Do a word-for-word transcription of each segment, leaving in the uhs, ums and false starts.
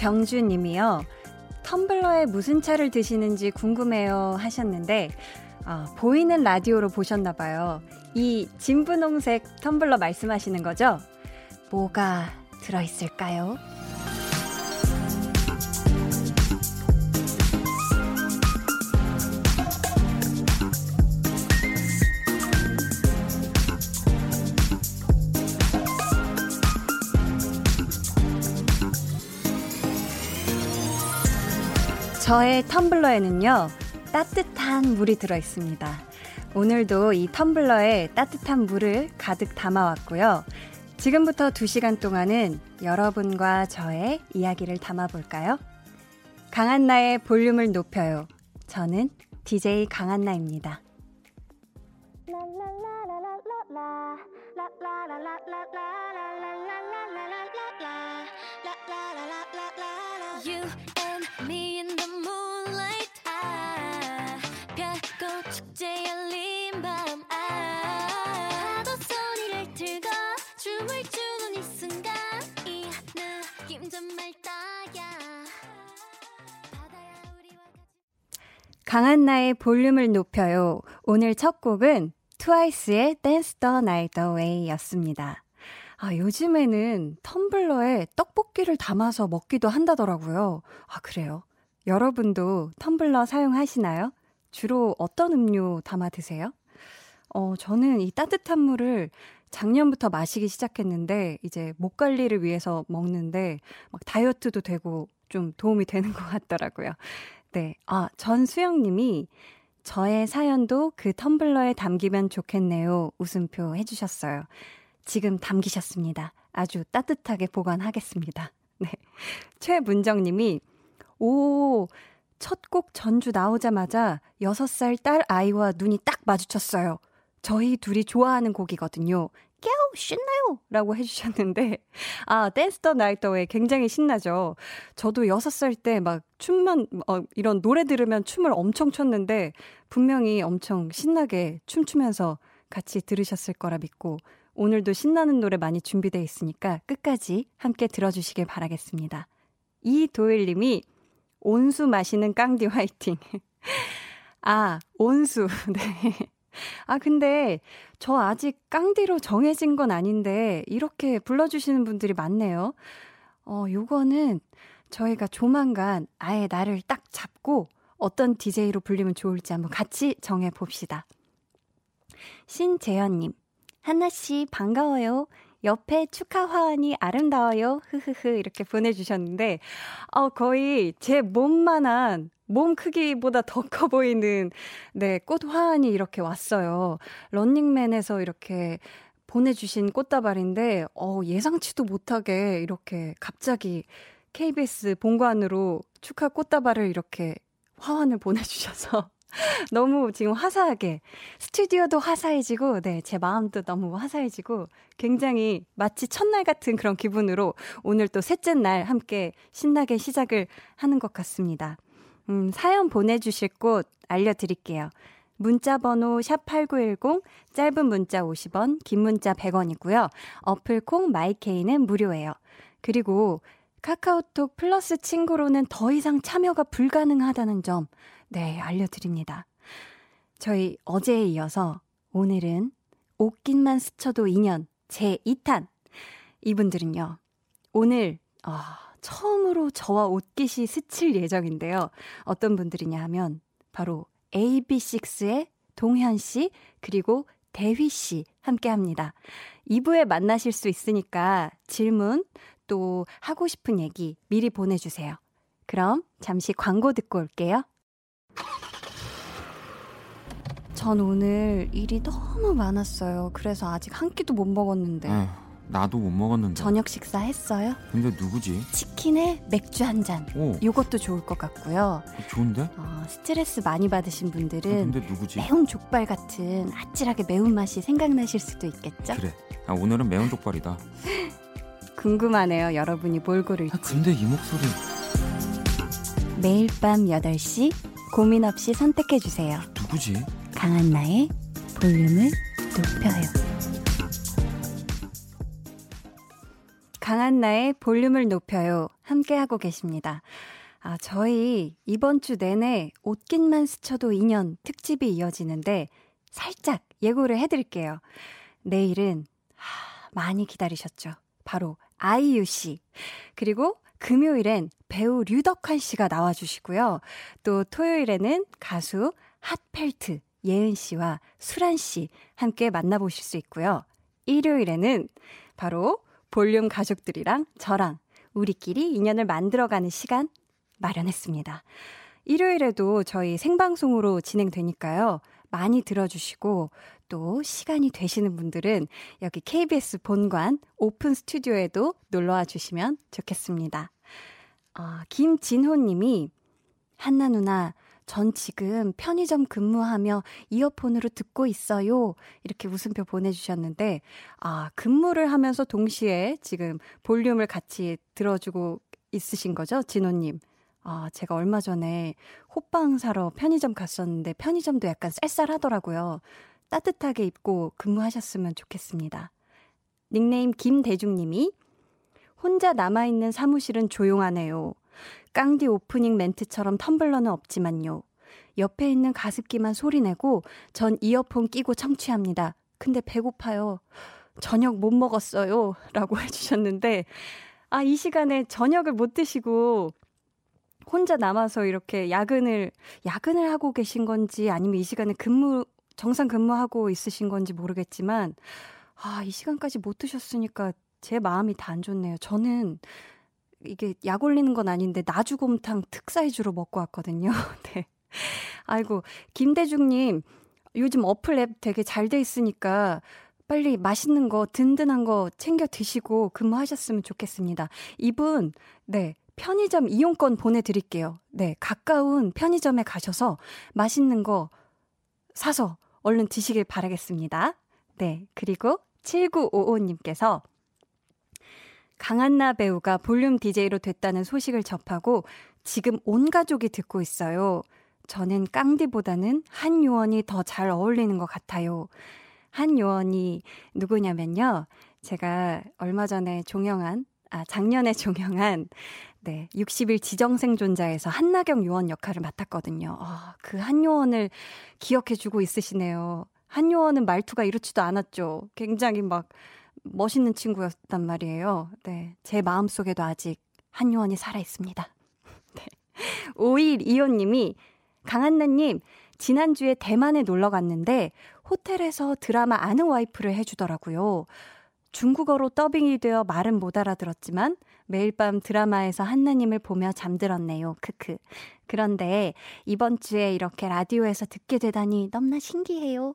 박병준 님이요. 텀블러에 무슨 차를 드시는지 궁금해요 하셨는데 어, 보이는 라디오로 보셨나 봐요. 이 진분홍색 텀블러 말씀하시는 거죠? 뭐가 들어있을까요? 저의 텀블러에는요, 따뜻한 물이 들어있습니다. 오늘도 이 텀블러에 따뜻한 물을 가득 담아왔고요. 지금부터 두 시간 동안은 여러분과 저의 이야기를 담아볼까요? 강한나의 볼륨을 높여요. 저는 디제이 강한나입니다. You and me in the moonlight. 아, 별꽃 축제의 열린 밤. 아, 파도 소리를 들고 춤을 추는 이 순간. 이 느낌 정말 따야. 바다야 우리와 같이. 강한나의 볼륨을 높여요. 오늘 첫 곡은 트와이스의 Dance the Night Away 였습니다. 아, 요즘에는 텀블러에 떡볶이를 담아서 먹기도 한다더라고요. 아, 그래요? 여러분도 텀블러 사용하시나요? 주로 어떤 음료 담아 드세요? 어, 저는 이 따뜻한 물을 작년부터 마시기 시작했는데 이제 목 관리를 위해서 먹는데 막 다이어트도 되고 좀 도움이 되는 것 같더라고요. 네, 아, 전수영 님이 저의 사연도 그 텀블러에 담기면 좋겠네요. 웃음표 해주셨어요. 지금 담기셨습니다. 아주 따뜻하게 보관하겠습니다. 네. 최문정 님이 오, 첫 곡 전주 나오자마자 여섯 살 딸 아이와 눈이 딱 마주쳤어요. 저희 둘이 좋아하는 곡이거든요. 깨우 신나요! 라고 해주셨는데 아, 댄스 더 나이트 어웨이 굉장히 신나죠. 저도 여섯 살 때 막 춤만 어, 이런 노래 들으면 춤을 엄청 췄는데 분명히 엄청 신나게 춤추면서 같이 들으셨을 거라 믿고 오늘도 신나는 노래 많이 준비되어 있으니까 끝까지 함께 들어주시길 바라겠습니다. 이도일님이 온수 마시는 깡디 화이팅. 아, 온수. 네. 아, 근데 저 아직 깡디로 정해진 건 아닌데 이렇게 불러주시는 분들이 많네요. 어, 요거는 저희가 조만간 아예 나를 딱 잡고 어떤 디제이로 불리면 좋을지 한번 같이 정해봅시다. 신재현님. 한나씨 반가워요. 옆에 축하 화환이 아름다워요. 흐흐흐 이렇게 보내주셨는데 어, 거의 제 몸만한 몸 크기보다 더 커 보이는 네, 꽃 화환이 이렇게 왔어요. 런닝맨에서 이렇게 보내주신 꽃다발인데 어, 예상치도 못하게 이렇게 갑자기 케이비에스 본관으로 축하 꽃다발을 이렇게 화환을 보내주셔서 너무 지금 화사하게 스튜디오도 화사해지고 네, 제 마음도 너무 화사해지고 굉장히 마치 첫날 같은 그런 기분으로 오늘 또 셋째 날 함께 신나게 시작을 하는 것 같습니다. 음, 사연 보내주실 곳 알려드릴게요. 문자번호 샵팔구일공 짧은 문자 오십 원 긴 문자 백 원이고요. 어플콩 마이케이는 무료예요. 그리고 카카오톡 플러스 친구로는 더 이상 참여가 불가능하다는 점 네, 알려드립니다. 저희 어제에 이어서 오늘은 옷깃만 스쳐도 인연 제이 탄 이분들은요. 오늘 아, 처음으로 저와 옷깃이 스칠 예정인데요. 어떤 분들이냐 하면 바로 에이비식스의 동현 씨 그리고 대휘 씨 함께합니다. 이 부에 만나실 수 있으니까 질문 또 하고 싶은 얘기 미리 보내주세요. 그럼 잠시 광고 듣고 올게요. 전 오늘 일이 너무 많았어요. 그래서 아직 한 끼도 못 먹었는데. 에휴, 나도 못 먹었는데. 저녁 식사 했어요? 근데 누구지? 치킨에 맥주 한 잔. 오. 이것도 좋을 것 같고요. 좋은데? 어, 스트레스 많이 받으신 분들은 근데 누구지? 매운 족발 같은 아찔하게 매운맛이 생각나실 수도 있겠죠? 그래. 아, 오늘은 매운 족발이다. 궁금하네요. 여러분이 뭘 고를지. 아, 근데 이 목소리. 매일 밤 여덟 시 고민 없이 선택해주세요. 누구지? 강한나의 볼륨을 높여요. 강한나의 볼륨을 높여요. 함께하고 계십니다. 아, 저희 이번 주 내내 옷깃만 스쳐도 인연 특집이 이어지는데 살짝 예고를 해드릴게요. 내일은 하, 많이 기다리셨죠. 바로 아이유 씨. 그리고 금요일엔 배우 류덕환 씨가 나와주시고요. 또 토요일에는 가수 핫펠트 예은 씨와 수란 씨 함께 만나보실 수 있고요. 일요일에는 바로 볼륨 가족들이랑 저랑 우리끼리 인연을 만들어가는 시간 마련했습니다. 일요일에도 저희 생방송으로 진행되니까요. 많이 들어주시고 또 시간이 되시는 분들은 여기 케이비에스 본관 오픈 스튜디오에도 놀러와 주시면 좋겠습니다. 어, 김진호님이 한나 누나 전 지금 편의점 근무하며 이어폰으로 듣고 있어요. 이렇게 웃음표 보내주셨는데 아 근무를 하면서 동시에 지금 볼륨을 같이 들어주고 있으신 거죠? 진호님. 아, 제가 얼마 전에 호빵 사러 편의점 갔었는데 편의점도 약간 쌀쌀하더라고요. 따뜻하게 입고 근무하셨으면 좋겠습니다. 닉네임 김대중님이 혼자 남아있는 사무실은 조용하네요. 깡디 오프닝 멘트처럼 텀블러는 없지만요. 옆에 있는 가습기만 소리내고 전 이어폰 끼고 청취합니다. 근데 배고파요. 저녁 못 먹었어요. 라고 해주셨는데 아, 이 시간에 저녁을 못 드시고 혼자 남아서 이렇게 야근을 야근을 하고 계신 건지 아니면 이 시간에 근무 정상 근무하고 있으신 건지 모르겠지만 아, 이 시간까지 못 드셨으니까 제 마음이 다 안 좋네요. 저는 이게 약 올리는 건 아닌데 나주곰탕 특사이주로 먹고 왔거든요. 네. 아이고 김대중님 요즘 어플 앱 되게 잘 돼 있으니까 빨리 맛있는 거 든든한 거 챙겨 드시고 근무하셨으면 좋겠습니다. 이분 네. 편의점 이용권 보내드릴게요. 네, 가까운 편의점에 가셔서 맛있는 거 사서 얼른 드시길 바라겠습니다. 네, 그리고 칠구오오님께서 강한나 배우가 볼륨 디제이로 됐다는 소식을 접하고 지금 온 가족이 듣고 있어요. 저는 깡디보다는 한 요원이 더 잘 어울리는 것 같아요. 한 요원이 누구냐면요. 제가 얼마 전에 종영한 아, 작년에 종영한 네, 육십 일 지정생존자에서 한나경 요원 역할을 맡았거든요. 아, 그 한 요원을 기억해주고 있으시네요. 한 요원은 말투가 이렇지도 않았죠. 굉장히 막 멋있는 친구였단 말이에요. 네, 제 마음속에도 아직 한 요원이 살아있습니다. 네. 오일이오님이 강한나님 지난주에 대만에 놀러갔는데 호텔에서 드라마 아는 와이프를 해주더라고요. 중국어로 더빙이 되어 말은 못 알아들었지만 매일 밤 드라마에서 한나님을 보며 잠들었네요. 크크. 그런데 이번 주에 이렇게 라디오에서 듣게 되다니 너무나 신기해요.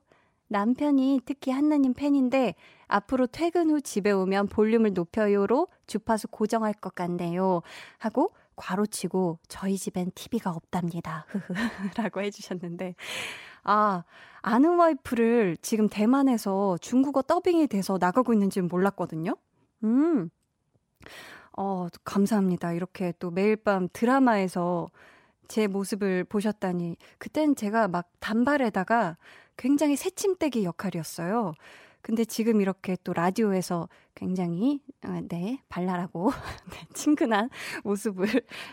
남편이 특히 한나님 팬인데 앞으로 퇴근 후 집에 오면 볼륨을 높여요로 주파수 고정할 것 같네요. 하고 괄호치고 저희 집엔 티비가 없답니다. 라고 해주셨는데 아, 아는 와이프를 지금 대만에서 중국어 더빙이 돼서 나가고 있는지는 몰랐거든요. 음, 어, 감사합니다. 이렇게 또 매일 밤 드라마에서 제 모습을 보셨다니 그땐 제가 막 단발에다가 굉장히 새침대기 역할이었어요. 근데 지금 이렇게 또 라디오에서 굉장히 네 발랄하고 네, 친근한 모습을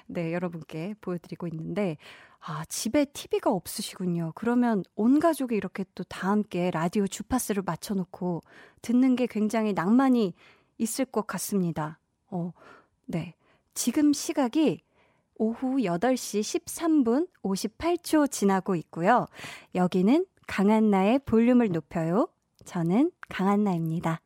네 여러분께 보여드리고 있는데 아 집에 티비가 없으시군요. 그러면 온 가족이 이렇게 또 다 함께 라디오 주파수를 맞춰놓고 듣는 게 굉장히 낭만이 있을 것 같습니다. 어, 네 지금 시각이 오후 여덟 시 십삼 분 오십팔 초 지나고 있고요. 여기는 강한나의 볼륨을 높여요. 저는 강한나입니다.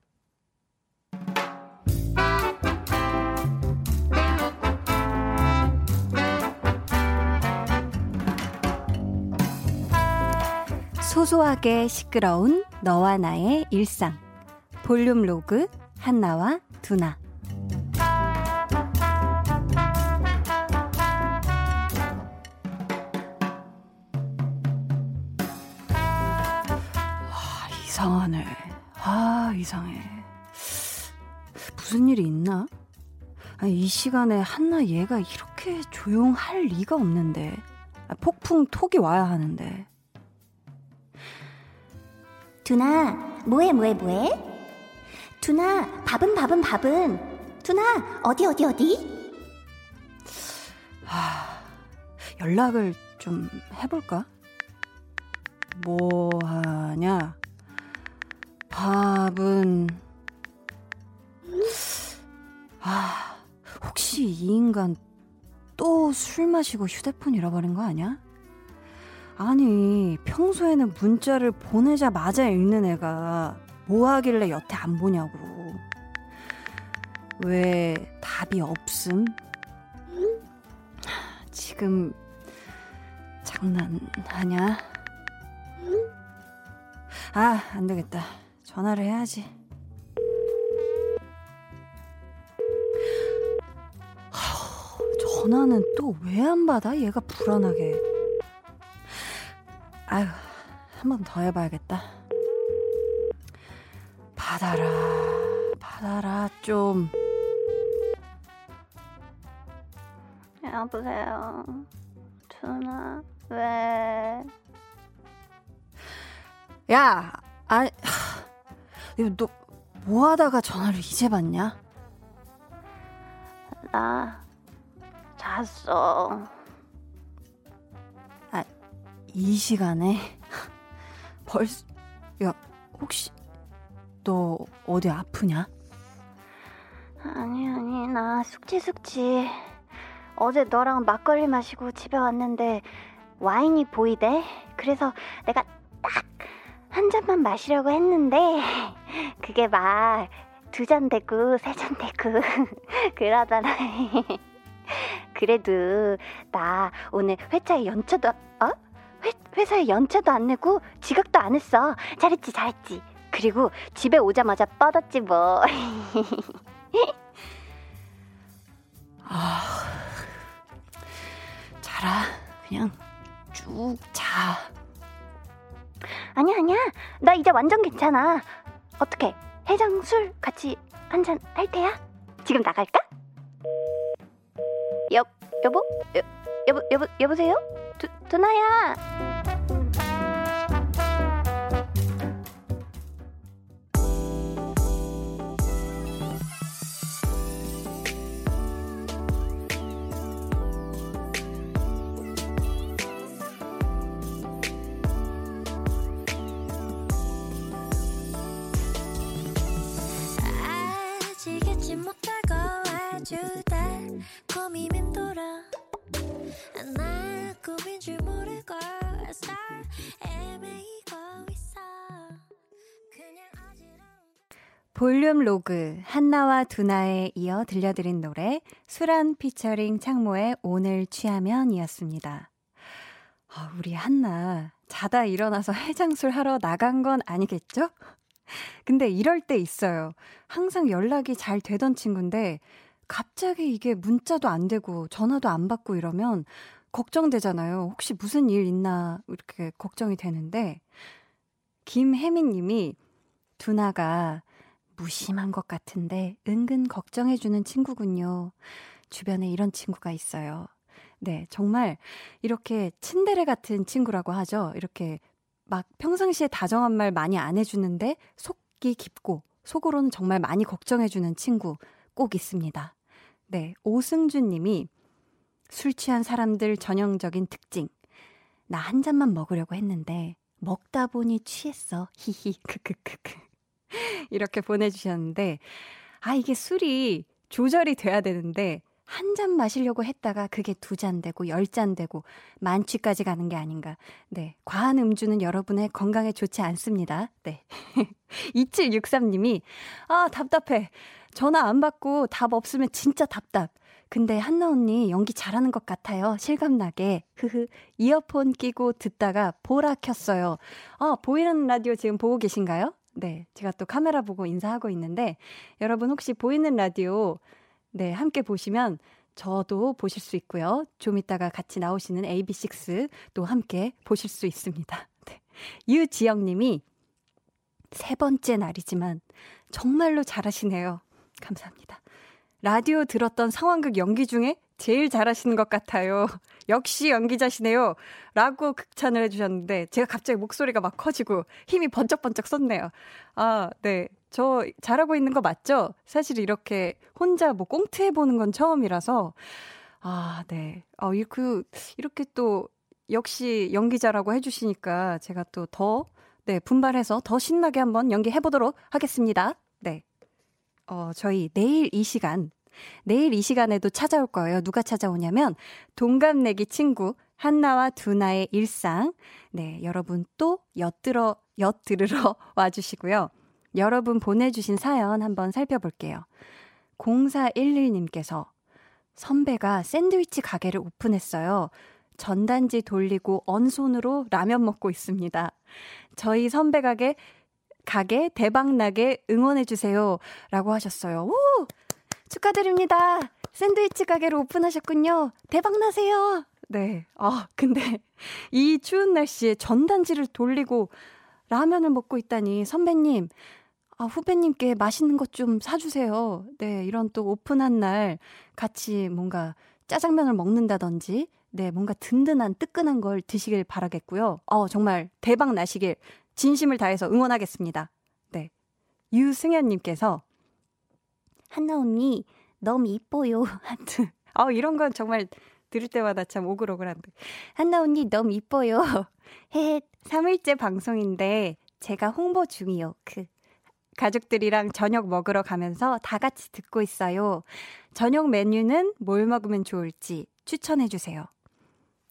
소소하게 시끄러운 너와 나의 일상 볼륨 로그 한나와 두나 이상하네. 아, 이상해. 무슨 일이 있나? 아니, 이 시간에 한나 얘가 이렇게 조용할 리가 없는데. 아, 폭풍 톡이 와야 하는데. 두나, 뭐해 뭐해 뭐해? 두나, 밥은 밥은 밥은. 두나 어디 어디 어디? 하, 연락을 좀 해볼까? 뭐 하냐? 밥은... 아, 혹시 이 인간 또 술 마시고 휴대폰 잃어버린 거 아니야? 아니, 평소에는 문자를 보내자마자 읽는 애가 뭐 하길래 여태 안 보냐고. 왜 답이 없음? 지금 장난하냐? 아, 안 되겠다. 전화를 해야지. 전화는 또 왜 안 받아? 얘가 불안하게. 아휴, 한 번 더 해봐야겠다. 받아라, 받아라 좀. 여보세요, 준아, 왜? 야, 아니, 너 뭐 하다가 전화를 이제 받냐? 나 잤어. 아, 이 시간에? 벌써? 야, 혹시 너 어디 아프냐? 아니 아니, 나 숙취 숙취. 어제 너랑 막걸리 마시고 집에 왔는데 와인이 보이대. 그래서 내가 딱 한 잔만 마시려고 했는데 그게 막 두 잔 되고 세 잔 되고 그러잖아. 그래도 나 오늘 회차에 연차도 어? 회, 회사에 연차도 안 내고 지각도 안 했어. 잘했지 잘했지. 그리고 집에 오자마자 뻗었지 뭐. 아, 자라. 그냥 쭉 자. 아니야 아니야, 나 이제 완전 괜찮아. 어떻게 해장 술 같이 한잔 할 테야? 지금 나갈까? 여 여보 여, 여보 여보 여보세요? 두, 두나야. 볼륨 로그, 한나와 두나에 이어 들려드린 노래 수란 피처링 창모의 오늘 취하면이었습니다. 어, 우리 한나 자다 일어나서 해장술 하러 나간 건 아니겠죠? 근데 이럴 때 있어요. 항상 연락이 잘 되던 친구인데 갑자기 이게 문자도 안 되고 전화도 안 받고 이러면 걱정되잖아요. 혹시 무슨 일 있나 이렇게 걱정이 되는데, 김혜민 님이 두나가 무심한 것 같은데 은근 걱정해주는 친구군요. 주변에 이런 친구가 있어요. 네, 정말 이렇게 츤데레 같은 친구라고 하죠. 이렇게 막 평상시에 다정한 말 많이 안 해주는데 속이 깊고 속으로는 정말 많이 걱정해주는 친구 꼭 있습니다. 네, 오승준 님이 술 취한 사람들 전형적인 특징. 나 한 잔만 먹으려고 했는데 먹다 보니 취했어. 히히 크크크크. 이렇게 보내주셨는데, 아, 이게 술이 조절이 돼야 되는데 한 잔 마시려고 했다가 그게 두 잔 되고 열 잔 되고 만취까지 가는 게 아닌가. 네, 과한 음주는 여러분의 건강에 좋지 않습니다. 네. 이칠육삼 님이 아, 답답해. 전화 안 받고 답 없으면 진짜 답답. 근데 한나 언니 연기 잘하는 것 같아요. 실감나게. 흐흐. 이어폰 끼고 듣다가 보라 켰어요. 아, 보이는 라디오 지금 보고 계신가요? 네, 제가 또 카메라 보고 인사하고 있는데, 여러분 혹시 보이는 라디오 네 함께 보시면 저도 보실 수 있고요. 좀 이따가 같이 나오시는 에이비식스도 함께 보실 수 있습니다. 네. 유지영 님이 세 번째 날이지만 정말로 잘하시네요. 감사합니다. 라디오 들었던 상황극 연기 중에 제일 잘하시는 것 같아요. 역시 연기자시네요. 라고 극찬을 해주셨는데 제가 갑자기 목소리가 막 커지고 힘이 번쩍번쩍 섰네요. 아, 네. 저 잘하고 있는 거 맞죠? 사실 이렇게 혼자 뭐 꽁트해보는 건 처음이라서 아, 네. 아, 그, 이렇게 또 역시 연기자라고 해주시니까 제가 또 더 네, 분발해서 더 신나게 한번 연기해보도록 하겠습니다. 네. 어, 저희 내일 이 시간, 내일 이 시간에도 찾아올 거예요. 누가 찾아오냐면 동갑내기 친구 한나와 두나의 일상. 네, 여러분 또 엿들어, 엿들으러 와주시고요. 여러분 보내주신 사연 한번 살펴볼게요. 공사일일 님께서 선배가 샌드위치 가게를 오픈했어요. 전단지 돌리고 언손으로 라면 먹고 있습니다. 저희 선배 가게 가게 대박나게 응원해주세요. 라고 하셨어요. 오! 축하드립니다. 샌드위치 가게를 오픈하셨군요. 대박나세요. 네. 아, 근데 이 추운 날씨에 전단지를 돌리고 라면을 먹고 있다니 선배님, 아, 후배님께 맛있는 것 좀 사주세요. 네, 이런 또 오픈한 날 같이 뭔가 짜장면을 먹는다든지, 네, 뭔가 든든한 뜨끈한 걸 드시길 바라겠고요. 어, 정말 대박 나시길 진심을 다해서 응원하겠습니다. 네, 유승현님께서 한나 언니 너무 이뻐요. 하트. 아, 이런 건 정말 들을 때마다 참 오글오글한데. 한나 언니 너무 이뻐요. 헤헤. 삼 일째 방송인데 제가 홍보 중이요. 그 가족들이랑 저녁 먹으러 가면서 다 같이 듣고 있어요. 저녁 메뉴는 뭘 먹으면 좋을지 추천해 주세요.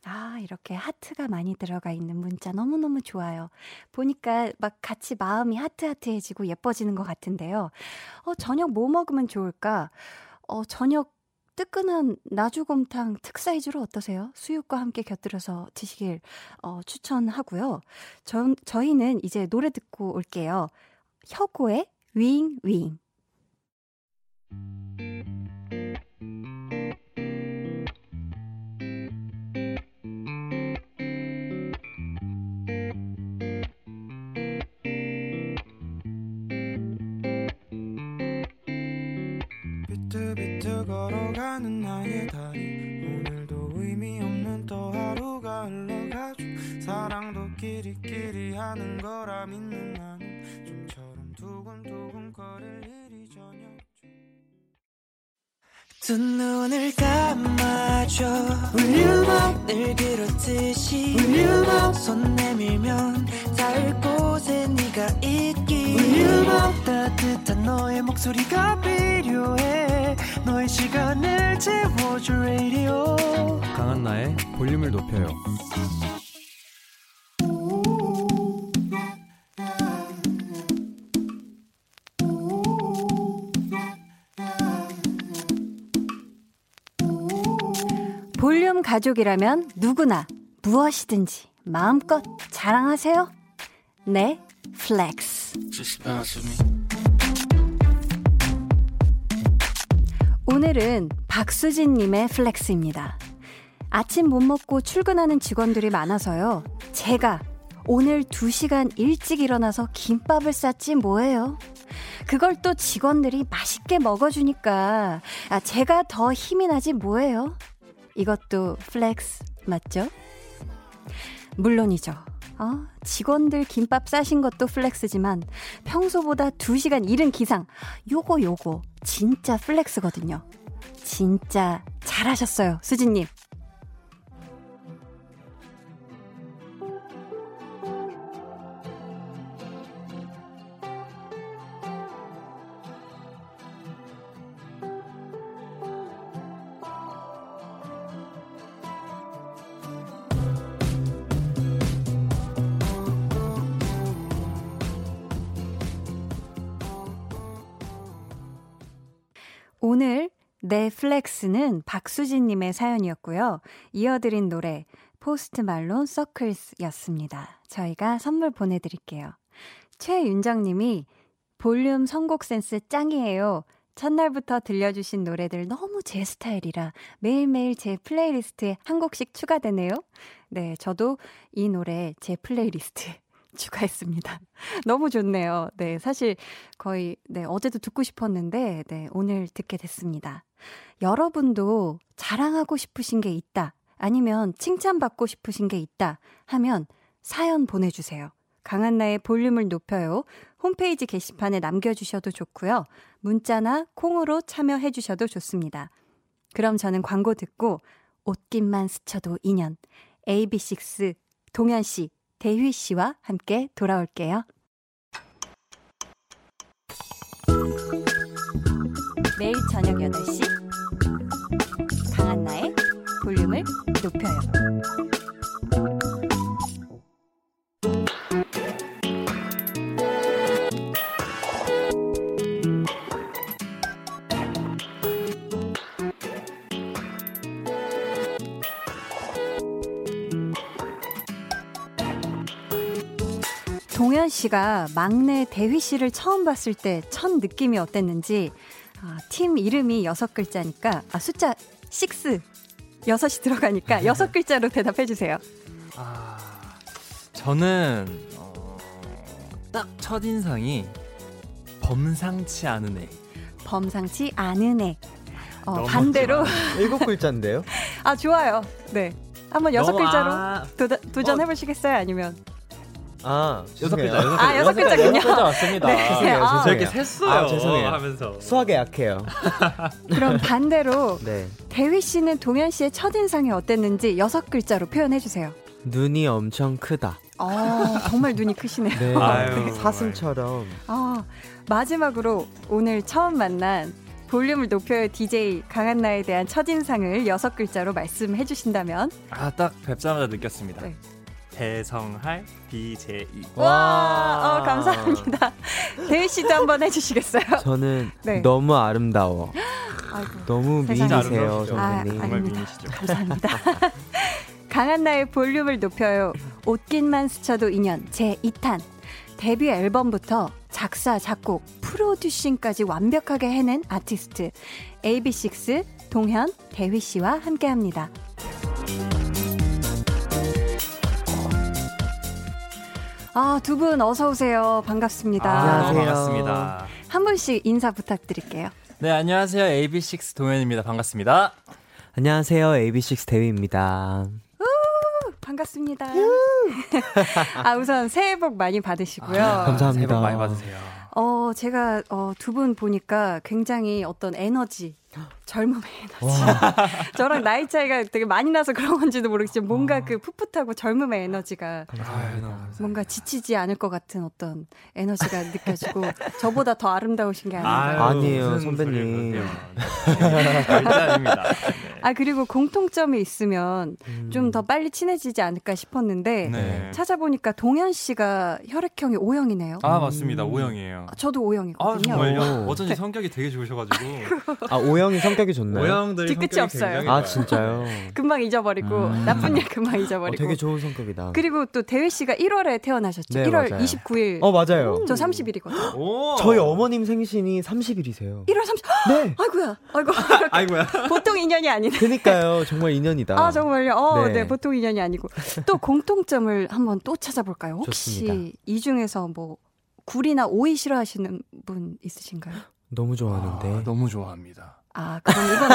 아, 이렇게 하트가 많이 들어가 있는 문자 너무너무 좋아요. 보니까 막 같이 마음이 하트하트해지고 예뻐지는 것 같은데요. 어, 저녁 뭐 먹으면 좋을까? 어, 저녁 뜨끈한 나주곰탕 특사이즈로 어떠세요? 수육과 함께 곁들여서 드시길 어, 추천하고요. 저, 저희는 이제 노래 듣고 올게요. 혁오의 윙 윙. 비틀비틀 걸어가는 나의 다리 오늘도 의미 없는 또 하루가 흘러가죠. 사랑도 끼리끼리 하는 거라 믿는 나는 두 눈을 감아줘 Will you love 늘 그렇듯이 Will you love 손 내밀면 닿을 곳에 네가 있기 Will you love 따뜻한 너의 목소리가 필요해 너의 시간을 채워줄 radio 강한나의 볼륨을 높여요. 볼륨 가족이라면 누구나 무엇이든지 마음껏 자랑하세요. 네, 플렉스. 오늘은 박수진님의 플렉스입니다. 아침 못 먹고 출근하는 직원들이 많아서요. 제가 오늘 두 시간 일찍 일어나서 김밥을 쌌지 뭐예요. 그걸 또 직원들이 맛있게 먹어주니까 아, 제가 더 힘이 나지 뭐예요. 이것도 플렉스 맞죠? 물론이죠. 어, 직원들 김밥 싸신 것도 플렉스지만 평소보다 두 시간 이른 기상 요거 요거 진짜 플렉스거든요. 진짜 잘하셨어요, 수진님. 오늘 내 플렉스는 박수진님의 사연이었고요. 이어드린 노래 포스트 말론 서클스였습니다. 저희가 선물 보내드릴게요. 최윤정님이 볼륨 선곡 센스 짱이에요. 첫날부터 들려주신 노래들 너무 제 스타일이라 매일매일 제 플레이리스트에 한 곡씩 추가되네요. 네, 저도 이 노래 제 플레이리스트에 추가했습니다. 너무 좋네요. 네, 사실 거의 네, 어제도 듣고 싶었는데 네, 오늘 듣게 됐습니다. 여러분도 자랑하고 싶으신 게 있다, 아니면 칭찬받고 싶으신 게 있다 하면 사연 보내주세요. 강한나의 볼륨을 높여요. 홈페이지 게시판에 남겨주셔도 좋고요. 문자나 콩으로 참여해 주셔도 좋습니다. 그럼 저는 광고 듣고 옷깃만 스쳐도 인연, 에이비식스 동현씨, 대휘씨와 함께 돌아올게요. 매일 저녁 여덟 시 강한나의 볼륨을 높여요. 동현 씨가 막내 대휘 씨를 처음 봤을 때 첫 느낌이 어땠는지, 아, 팀 이름이 여섯 글자니까, 아, 숫자 식스, 여섯이 들어가니까 여섯 글자로 대답해 주세요. 아, 저는 어, 딱 첫인상이 범상치 않은 애. 범상치 않은 애. 어, 반대로 일곱 글자인데요? 아, 좋아요. 네, 한번 여섯 글자로 아... 도다, 도전해 보시겠어요? 어. 아니면 아, 여섯 글자, 여섯 글자. 아, 여섯 글자군요. 여섯 글자 맞습니다. 네. 네. 아, 저 이렇게 셌어요. 아, 죄송해요. 하면서. 수학에 약해요. 그럼 반대로 네. 대휘 씨는 동현 씨의 첫인상이 어땠는지 여섯 글자로 표현해 주세요. 눈이 엄청 크다. 아, 정말 눈이 크시네요. 네. 아유, 사슴처럼. 아, 마지막으로 오늘 처음 만난 볼륨을 높여요 디제이 강한나에 대한 첫인상을 여섯 글자로 말씀해 주신다면? 아, 딱 뵙자마자 느꼈습니다. 네. 대성할 디제이. 와, 와~ 어, 감사합니다. 대휘 씨도 한번 해주시겠어요? 저는 네. 너무 아름다워. 아이고, 너무 미인이세요, 선배님. 아, 정말 미인이시죠. 감사합니다. 강한나의 볼륨을 높여요. 옷깃만 스쳐도 인연 제이 탄. 데뷔 앨범부터 작사, 작곡, 프로듀싱까지 완벽하게 해낸 아티스트 에이비식스 동현, 대휘 씨와 함께합니다. 아, 두 분 어서 오세요. 반갑습니다. 아, 반갑습니다. 한 분씩 인사 부탁드릴게요. 네, 안녕하세요. 에이비식스 동현입니다. 반갑습니다. 안녕하세요. 에이비식스 대휘입니다. 우, 반갑습니다. 아, 우선 새해 복 많이 받으시고요. 아, 감사합니다. 새해 복 많이 받으세요. 어, 제가 어, 두 분 보니까 굉장히 어떤 에너지, 젊음의 에너지. 저랑 나이 차이가 되게 많이 나서 그런 건지도 모르겠지만 뭔가 그 풋풋하고 젊음의 에너지가 감사합니다. 뭔가 지치지 않을 것 같은 어떤 에너지가 느껴지고 저보다 더 아름다우신 게 아닌가. 아니에요, 선배님. 아, 그리고 공통점이 있으면 음. 좀 더 빨리 친해지지 않을까 싶었는데 네. 찾아보니까 동현 씨가 혈액형이 오형이네요. 아, 맞습니다. 오형이에요. 아, 저도 오형이거든요. 아, 정말요? 어쩐지 네. 성격이 되게 좋으셔가지고. 아, 오형이 성격이 좋나요? 오형들 뒤끝이 없어요. 아, 진짜요? 금방 잊어버리고 음. 나쁜 일 금방 잊어버리고. 어, 되게 좋은 성격이다. 그리고 또 대휘 씨가 일월에 태어나셨죠? 네, 일월 맞아요. 이십구 일. 어, 맞아요. 저 삼십 일이거든요. 오. 저희 어머님 생신이 삼십 일이세요. 일월 삼십. 네. 아이고야. 아이고. 아이고야. 보통 인연이 아니네. 그러니까요. 정말 인연이다. 아, 정말요. 어, 네. 네, 보통 인연이 아니고. 또 공통점을 한번 또 찾아볼까요? 혹시 좋습니다. 이 중에서 뭐 굴이나 오이 싫어하시는 분 있으신가요? 너무 좋아하는데. 아, 너무 좋아합니다. 아, 그럼 이건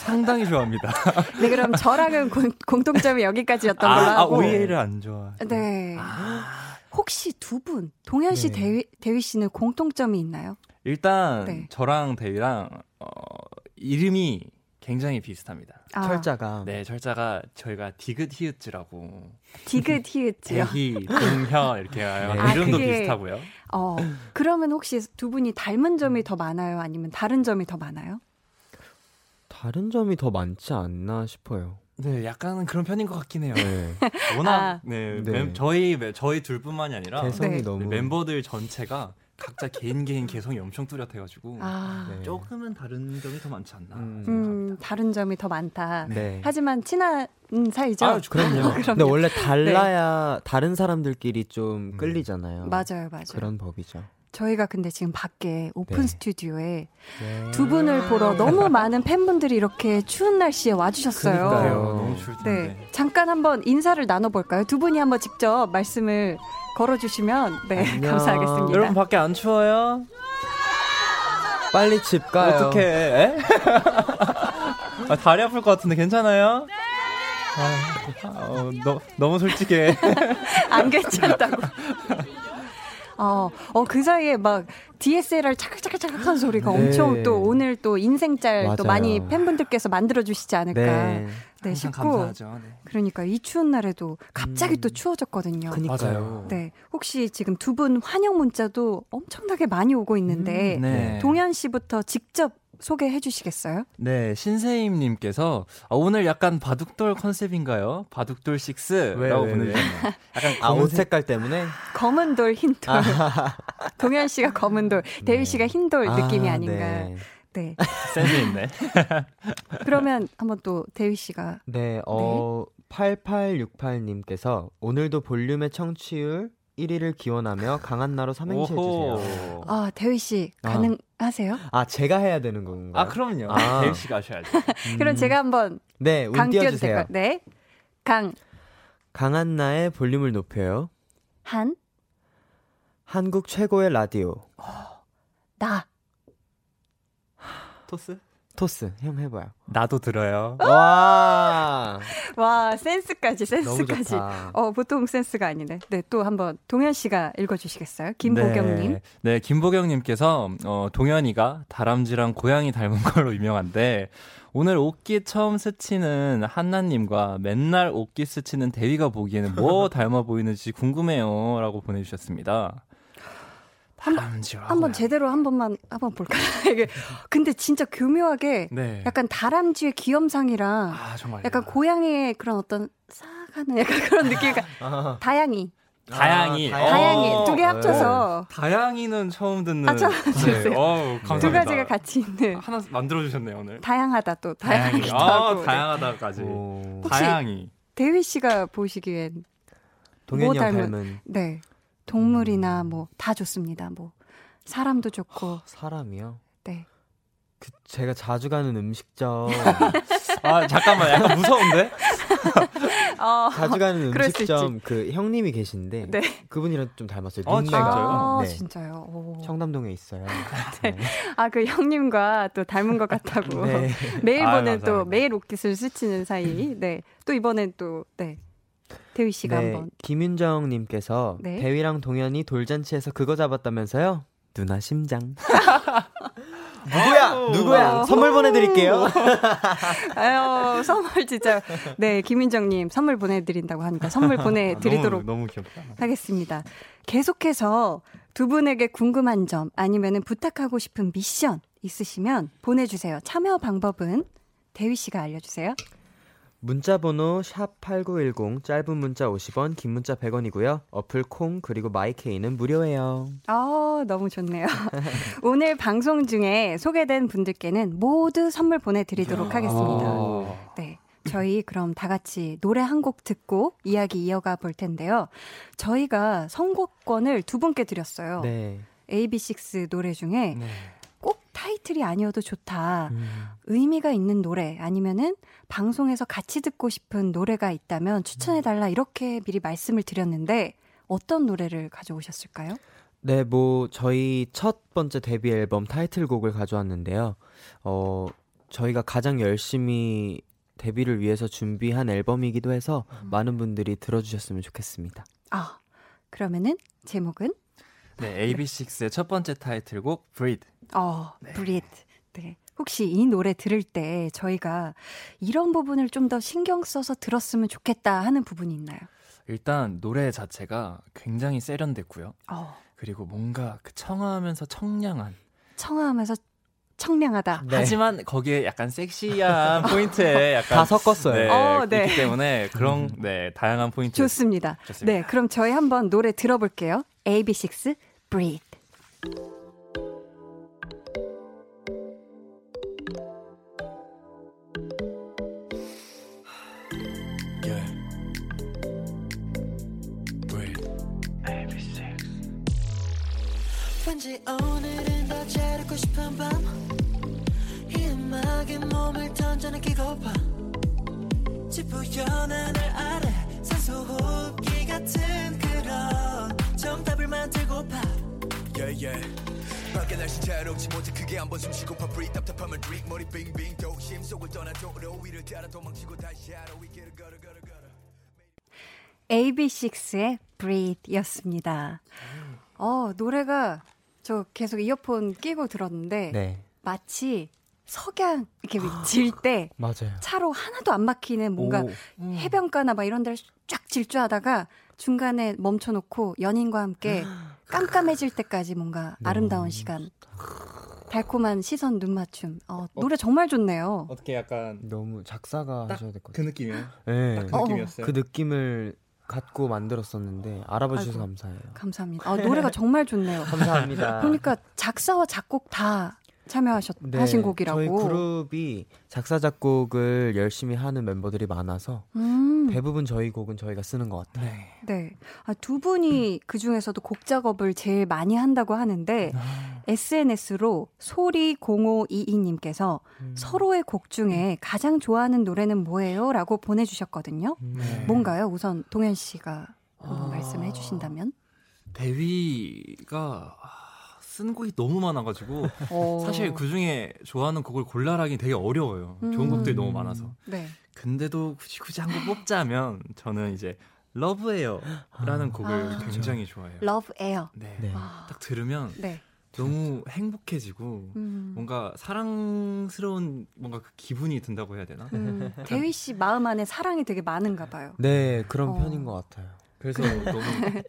상당히 좋아합니다. 네, 그럼 저랑은 공, 공통점이 여기까지였던 걸로 아, 하고. 아, 오해를 안 좋아. 네. 아. 혹시 두 분, 동현 씨, 네. 대휘, 대휘 씨는 공통점이 있나요? 일단 네. 저랑 대휘랑 어, 이름이 굉장히 비슷합니다. 아. 철자가. 네, 철자가 저희가 디귿 히읗즈라고. 디귿 히읗즈요? 대휘, 동혀 이렇게 해요. 네. 아, 이름도 그게... 비슷하고요. 어, 그러면 혹시 두 분이 닮은 점이 더 많아요? 아니면 다른 점이 더 많아요? 다른 점이 더 많지 않나 싶어요. 네, 약간은 그런 편인 것 같긴 해요. 네. 워낙 아. 네, 네. 멤, 저희 저희 둘뿐만이 아니라 개성이 네. 너무... 멤버들 전체가 각자 개인 개인 개성이 엄청 뚜렷해가지고 아. 네. 조금은 다른 점이 더 많지 않나 음. 생각합니다. 다른 점이 더 많다. 네. 하지만 친한 사이죠. 아, 그럼요. 그럼요. 근데 원래 달라야 네. 다른 사람들끼리 좀 음. 끌리잖아요. 맞아요, 맞아요. 그런 법이죠. 저희가 근데 지금 밖에 오픈 네. 스튜디오에 네. 두 분을 보러 너무 많은 팬분들이 이렇게 추운 날씨에 와주셨어요. 그러니까요. 너무 추울 텐데. 네. 잠깐 한번 인사를 나눠볼까요? 두 분이 한번 직접 말씀을 걸어주시면 네 안녕. 감사하겠습니다. 여러분 밖에 안 추워요? 빨리 집 가요. 어떡해? 아, 다리 아플 것 같은데 괜찮아요? 네. 아, 어, 너, 너무 솔직해. 안 괜찮다고. 어, 어, 그 사이에 막 디에스엘알 찰칵찰칵찰칵한 소리가 네. 엄청 또 오늘 또 인생짤 또 많이 팬분들께서 만들어주시지 않을까. 네. 네, 항상 싶고. 감사하죠. 네. 그러니까 이 추운 날에도 갑자기 음. 또 추워졌거든요. 그니까요. 네, 혹시 지금 두 분 환영 문자도 엄청나게 많이 오고 있는데 음, 네. 동현 씨부터 직접 소개해 주시겠어요? 네, 신세임님께서 아, 오늘 약간 바둑돌 컨셉인가요? 바둑돌 식스라고 보내주셨네요. 약간 아, 옷 색깔 때문에? 검은 돌, 흰 돌. 아. 동현 씨가 검은 돌, 네. 대휘 씨가 흰 돌 느낌이 아, 아닌가. 네. 네. 센스 있네. 그러면 한번 또 대휘 씨가. 네, 어, 네. 팔팔육팔님께서 오늘도 볼륨의 청취율 일 위를 기원하며 강한나로 삼행시 해주세요. 아, 대휘 씨 가능하세요? 아, 제가 해야 되는 건가요? 아, 그럼요. 아. 대휘 씨가 하셔야죠. 음. 그럼 제가 한번 네, 운 띄워주세요. 네, 강. 강한나의 볼륨을 높여요. 한. 한국 최고의 라디오. 오, 나. 토스? 토스 형 해봐요. 나도 들어요. 와, 와 센스까지 센스까지. 어 보통 센스가 아니네. 네, 또 한번 동현 씨가 읽어주시겠어요? 김보경님. 네, 네 김보경님께서 어, 동현이가 다람쥐랑 고양이 닮은 걸로 유명한데 오늘 옷깃 처음 스치는 한나님과 맨날 옷깃 스치는 대위가 보기에는 뭐 닮아 보이는지 궁금해요라고 보내주셨습니다. 한번 한번 제대로 한 번만 한번 볼까요? 이게 근데 진짜 교묘하게 네. 약간 다람쥐의 귀염상이랑 아, 약간 고양이의 그런 어떤 싸가는 약간 그런 느낌이니까 아, 다양이 다양이 아, 다양이 두 개 합쳐서 네. 다양이는 처음 듣는 아, 처음 네. 오, 감사합니다. 두 가지가 같이 있는 하나 만들어 주셨네요 오늘. 다양하다 또 다양이 아, 다양하다까지 오. 혹시 다양이 대휘 씨가 보시기엔 동현이 형 닮은 네. 동물이나 뭐 다 좋습니다. 뭐 사람도 좋고. 허, 사람이요? 네. 그 제가 자주 가는 음식점. 아 잠깐만, 약간 무서운데? 어, 자주 가는 음식점 그 형님이 계신데 네. 그분이랑 좀 닮았어요. 아, 진짜요? 네. 아, 진짜요? 오. 청담동에 있어요. 네. 네. 아, 그 형님과 또 닮은 것 같다고. 네. 매일 보는 아유, 또 매일 옷깃을 스치는 사이. 네. 또 이번엔 또 네. 대휘 씨가 네, 한번 김윤정님께서 네? 대휘랑 동현이 돌잔치에서 그거 잡았다면서요? 누나 심장. 누구야 누구야 선물 보내드릴게요. 아유 선물 진짜 네 김윤정님 선물 보내드린다고 하니까 선물 보내드리도록 아, 너무, 너무 귀엽다. 하겠습니다. 계속해서 두 분에게 궁금한 점 아니면은 부탁하고 싶은 미션 있으시면 보내주세요. 참여 방법은 대휘 씨가 알려주세요. 문자번호 샵팔구일공 짧은 문자 오십 원 긴 문자 백 원이고요. 어플 콩 그리고 마이케이는 무료예요. 아 너무 좋네요. 오늘 방송 중에 소개된 분들께는 모두 선물 보내드리도록 하겠습니다. 네, 저희 그럼 다 같이 노래 한 곡 듣고 이야기 이어가 볼 텐데요. 저희가 선곡권을 두 분께 드렸어요. 네. 에이비식스 노래 중에 네. 꼭 타이틀이 아니어도 좋다. 음. 의미가 있는 노래 아니면은 방송에서 같이 듣고 싶은 노래가 있다면 추천해달라 이렇게 미리 말씀을 드렸는데 어떤 노래를 가져오셨을까요? 네, 뭐 저희 첫 번째 데뷔 앨범 타이틀곡을 가져왔는데요. 어, 저희가 가장 열심히 데뷔를 위해서 준비한 앨범이기도 해서 음. 많은 분들이 들어주셨으면 좋겠습니다. 아, 그러면은 제목은? 네, 에이비식스의 첫 번째 타이틀곡 Breathe. 어, 네. Breathe. 네. 혹시 이 노래 들을 때 저희가 이런 부분을 좀 더 신경 써서 들었으면 좋겠다 하는 부분이 있나요? 일단 노래 자체가 굉장히 세련됐고요. 어. 그리고 뭔가 그 청아하면서 청량한. 청아하면서 청량하다. 네. 하지만 거기에 약간 섹시한 포인트에 약간 다 섞었어요. 네, 어, 네. 그렇기 때문에 그런 네, 다양한 포인트. 좋습니다. 좋습니다. 네, 그럼 저희 한번 노래 들어볼게요. 에이비식스 Breathe. 왠지 오늘은 더 잘하고 싶은 밤 이 음악에 몸을 던져내기고 봐 찌뿌연 하늘 아래 산소호흡기 같은 그런 정답을 만들고파 yeah, yeah. 밖에 날씨 자유롭지 못해 크게 한번 숨쉬고파 브릿 답답하면 드릭 머리 빙빙 도심 속을 떠나 도로 위를 따라 도망치고 다시 하루 위기를 걸어 걸어 걸어 에이비식스의 Breathe 였습니다. 어, 노래가 저 계속 이어폰 끼고 들었는데 네. 마치 석양 이렇게 질 때 차로 하나도 안 막히는 뭔가 오, 음. 해변가나 막 이런 데를 쫙 질주하다가 중간에 멈춰놓고 연인과 함께 깜깜해질 때까지 뭔가 아름다운 시간 달콤한 시선 눈 맞춤 어, 노래 어, 정말 좋네요. 어떻게 약간 너무 작사가 하셔야 될 것 같아요. 그 느낌이에요. 네. 딱 그 느낌이었어요. 그 느낌을 갖고 만들었었는데 알아봐주셔서 아이고, 감사해요. 감사합니다. 아, 노래가 정말 좋네요. 감사합니다. 보니까 작사와 작곡 다 참여하셨 네, 하신 곡이라고. 저희 그룹이 작사 작곡을 열심히 하는 멤버들이 많아서 음. 대부분 저희 곡은 저희가 쓰는 것 같아요. 네, 아, 두 분이 음. 그 중에서도 곡 작업을 제일 많이 한다고 하는데 아. 에스엔에스로 소리 공오이이님께서 음. 서로의 곡 중에 가장 좋아하는 노래는 뭐예요? 라고 보내주셨거든요. 네. 뭔가요? 우선 동현 씨가 한번 아. 말씀해 주신다면. 대위가 쓴 곡이 너무 많아가지고 어. 사실 그중에 좋아하는 곡을 골라라기 되게 어려워요. 음. 좋은 곡들이 너무 많아서. 네. 근데도 굳이 굳이 한 곡 뽑자면 저는 이제 Love Air라는 아. 곡을 아. 굉장히 좋아해요. Love Air. 네. 네. 아. 딱 들으면 네. 너무 행복해지고 음. 뭔가 사랑스러운 뭔가 그 기분이 든다고 해야 되나? 음. 대휘 씨 마음 안에 사랑이 되게 많은가 봐요. 네, 그런 어. 편인 것 같아요. 그래서 너무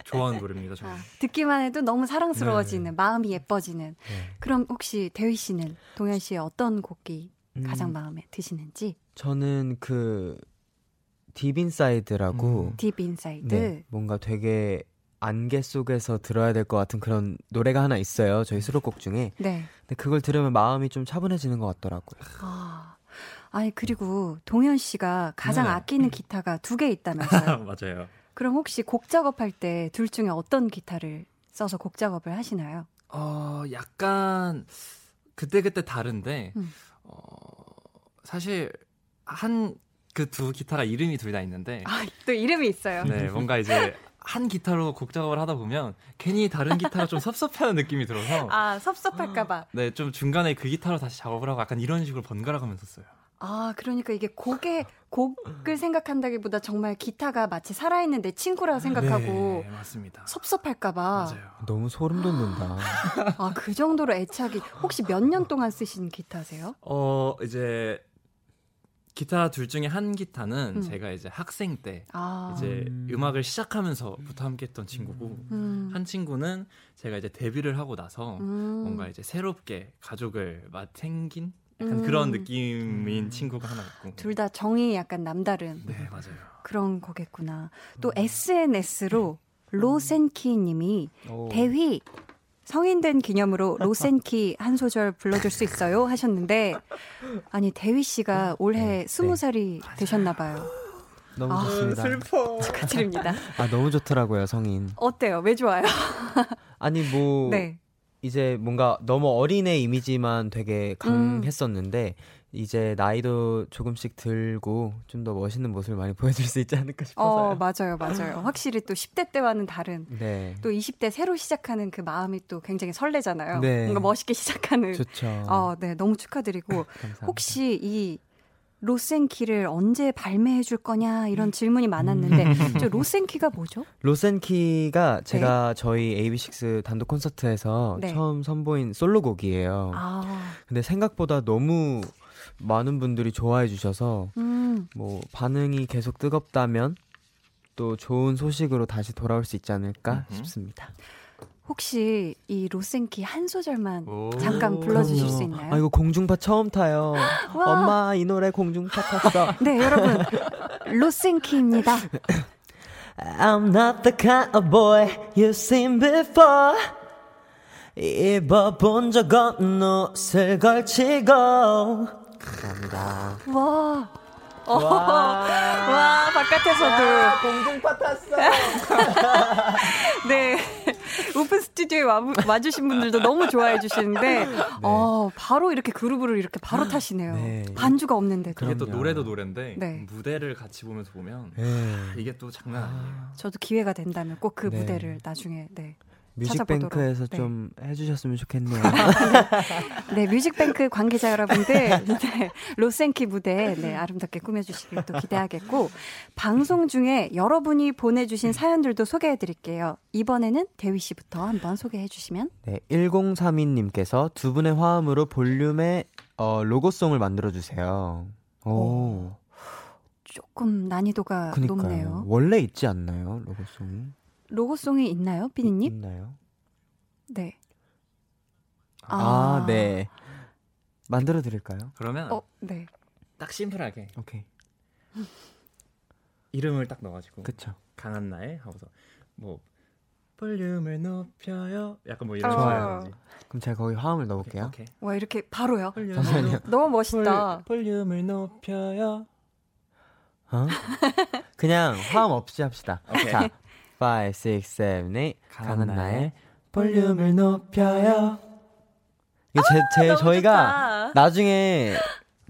좋아하는 노래입니다. 저는. 아, 듣기만 해도 너무 사랑스러워지는 네. 마음이 예뻐지는 네. 그럼 혹시 대휘 씨는 동현 씨의 어떤 곡이 음. 가장 마음에 드시는지? 저는 그 딥 인사이드라고 음. 딥 인사이드 네, 뭔가 되게 안개 속에서 들어야 될 것 같은 그런 노래가 하나 있어요. 저희 수록곡 중에 네. 근데 그걸 들으면 마음이 좀 차분해지는 것 같더라고요. 아. 아니 그리고 동현 씨가 가장 네. 아끼는 기타가 두 개 있다면서요? 맞아요. 그럼 혹시 곡 작업할 때 둘 중에 어떤 기타를 써서 곡 작업을 하시나요? 어, 약간 그때그때 다른데 음. 어, 사실 한 그 두 기타가 이름이 둘 다 있는데 아, 또 이름이 있어요? 네, 뭔가 이제 한 기타로 곡 작업을 하다 보면 괜히 다른 기타가 좀 섭섭해하는 느낌이 들어서 아, 섭섭할까 봐. 네, 좀 중간에 그 기타로 다시 작업을 하고 약간 이런 식으로 번갈아 가면서 써요. 아, 그러니까 이게 곡에, 곡을 생각한다기보다 정말 기타가 마치 살아있는 내 친구라고 생각하고. 네, 맞습니다. 섭섭할까봐. 맞아요. 너무 소름 돋는다. 아, 그 정도로 애착이. 혹시 몇 년 동안 쓰신 기타세요? 어, 이제, 기타 둘 중에 한 기타는 음. 제가 이제 학생 때 아. 이제 음악을 시작하면서부터 함께 했던 친구고, 음. 한 친구는 제가 이제 데뷔를 하고 나서 음. 뭔가 이제 새롭게 가족을 막 생긴? 약간 음. 그런 느낌인 음. 친구가 하나 있고 둘 다 정이 약간 남다른 네 맞아요 그런 거겠구나. 또 음. 에스엔에스로 음. 로센키님이 오. 대휘 성인된 기념으로 로센키 한 소절 불러줄 수 있어요 하셨는데 아니 대휘 씨가 올해 스무 살이 네. 되셨나 봐요. 너무 아, 좋습니다. 슬퍼. 축하드립니다. 아 너무 좋더라고요 성인. 어때요? 왜 좋아요? 아니 뭐. 네. 이제 뭔가 너무 어린애 이미지만 되게 강했었는데 음. 이제 나이도 조금씩 들고 좀 더 멋있는 모습을 많이 보여줄 수 있지 않을까 싶어서요. 어, 맞아요. 맞아요. 확실히 또 십 대 때와는 다른 네. 또 이십 대 새로 시작하는 그 마음이 또 굉장히 설레잖아요. 네. 뭔가 멋있게 시작하는. 좋죠. 어, 네, 너무 축하드리고 혹시 이 로센키를 언제 발매해 줄 거냐 이런 질문이 많았는데 저 로센키가 뭐죠? 로센키가 제가 네. 저희 에이비식스 단독 콘서트에서 네. 처음 선보인 솔로곡이에요. 아. 근데 생각보다 너무 많은 분들이 좋아해 주셔서 음. 뭐 반응이 계속 뜨겁다면 또 좋은 소식으로 다시 돌아올 수 있지 않을까 음흠. 싶습니다. 혹시 이 로센키 한 소절만 잠깐 불러주실 그럼요. 수 있나요? 아 이거 공중파 처음 타요. 엄마 이 노래 공중파 탔어. 네 여러분 로센키입니다. I'm not the kind of boy you've seen before. 입어본 적 없는 옷을 걸치고. 감사합니다. 와. 와, 와 바깥에서도 와, 공중파 탔어. 네, 오픈 스튜디오에 와, 와주신 분들도 너무 좋아해 주시는데, 네. 어 바로 이렇게 그루브를 이렇게 바로 타시네요. 네. 반주가 없는데도. 이게 또 노래도 노래인데 네. 무대를 같이 보면서 보면 네. 이게 또 장난 아니에요. 저도 기회가 된다면 꼭 그 네. 무대를 나중에 네. 뮤직뱅크에서 네. 좀 해주셨으면 좋겠네요. 네, 뮤직뱅크 관계자 여러분들 네, 로생키 무대 네, 아름답게 꾸며주시길 또 기대하겠고 방송 중에 여러분이 보내주신 사연들도 소개해드릴게요. 이번에는 대휘 씨부터 한번 소개해주시면. 네, 천삼십이님께서 두 분의 화음으로 볼륨의 어, 로고송을 만들어주세요. 오. 오. 조금 난이도가 그러니까요. 높네요. 원래 있지 않나요? 로고송이? 로고송이 있나요? 피디님? 있나요? 네. 아, 아 네. 만들어 드릴까요? 그러면 어, 네. 딱 심플하게. 오케이. 이름을 딱 넣어가지고. 그쵸. 강한나의 하고서 뭐 볼륨을 높여요. 약간 뭐 이런 거라든지. 어. 그럼 제가 거기 화음을 넣어볼게요. 오케이, 오케이. 와 이렇게 바로요? 잠시만요. 너무 멋있다. 볼, 볼륨을 높여요. 어? 그냥 화음 없이 합시다. 오케이. 자, 오, 육, 칠, 팔 강한나의 볼륨을 높여요. 이거 제, 제, 아, 저희가 좋다. 나중에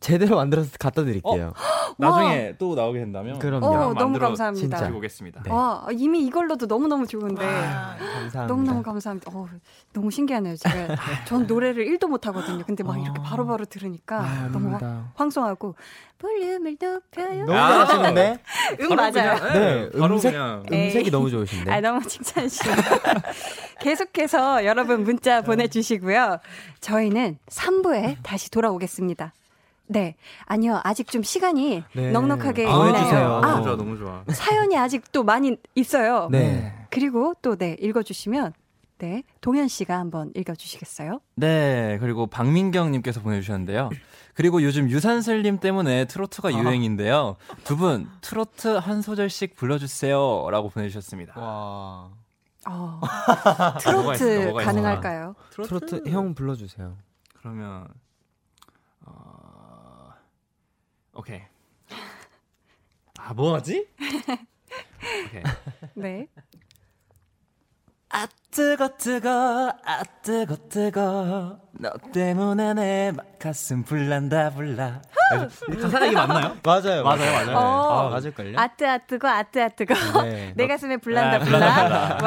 제대로 만들어서 갖다 드릴게요. 어? 나중에 또 나오게 된다면 그럼요. 어, 너무 감사합니다. 진짜 오겠습니다. 네. 와, 이미 이걸로도 너무너무 좋은데. 와, 감사합니다. 너무너무 감사합니다. 어, 너무 신기하네요. 제가 전 노래를 일도 못하거든요. 근데 막 어... 이렇게 바로바로 들으니까 아유, 너무 화, 황송하고 볼륨을 높여요. 너무 잘하시는데? 응, 맞아요. 그냥, 네, 네 음색, 음색이 너무 좋으신데. 아, 너무 칭찬해주시네요. 계속해서 여러분 문자 보내주시고요. 저희는 삼 부에 다시 돌아오겠습니다. 네, 아니요 아직 좀 시간이 네. 넉넉하게 있네요. 아, 아, 너무 좋아, 너무 좋아. 사연이 아직 또 많이 있어요. 네. 그리고 또 네 읽어주시면 네 동현 씨가 한번 읽어주시겠어요? 네, 그리고 박민경님께서 보내주셨는데요. 그리고 요즘 유산슬님 때문에 트로트가 아. 유행인데요. 두 분 트로트 한 소절씩 불러주세요라고 보내주셨습니다. 와. 어. 트로트 뭐가 있어, 뭐가 가능할까요? 트로트? 트로트 형 불러주세요. 그러면. 어... 오케이. 아 뭐하지? 오케이. 네. 아 뜨거 뜨거 아 뜨거 뜨거 너 때문에 내 가슴 불난다 불나. 가사 얘기 맞나요? 맞아요, 맞아요, 맞아요. 어, 아, 맞을걸요? 아뜨 아 뜨거 아뜨 아 뜨거 네. 내 가슴에 불난다 불나.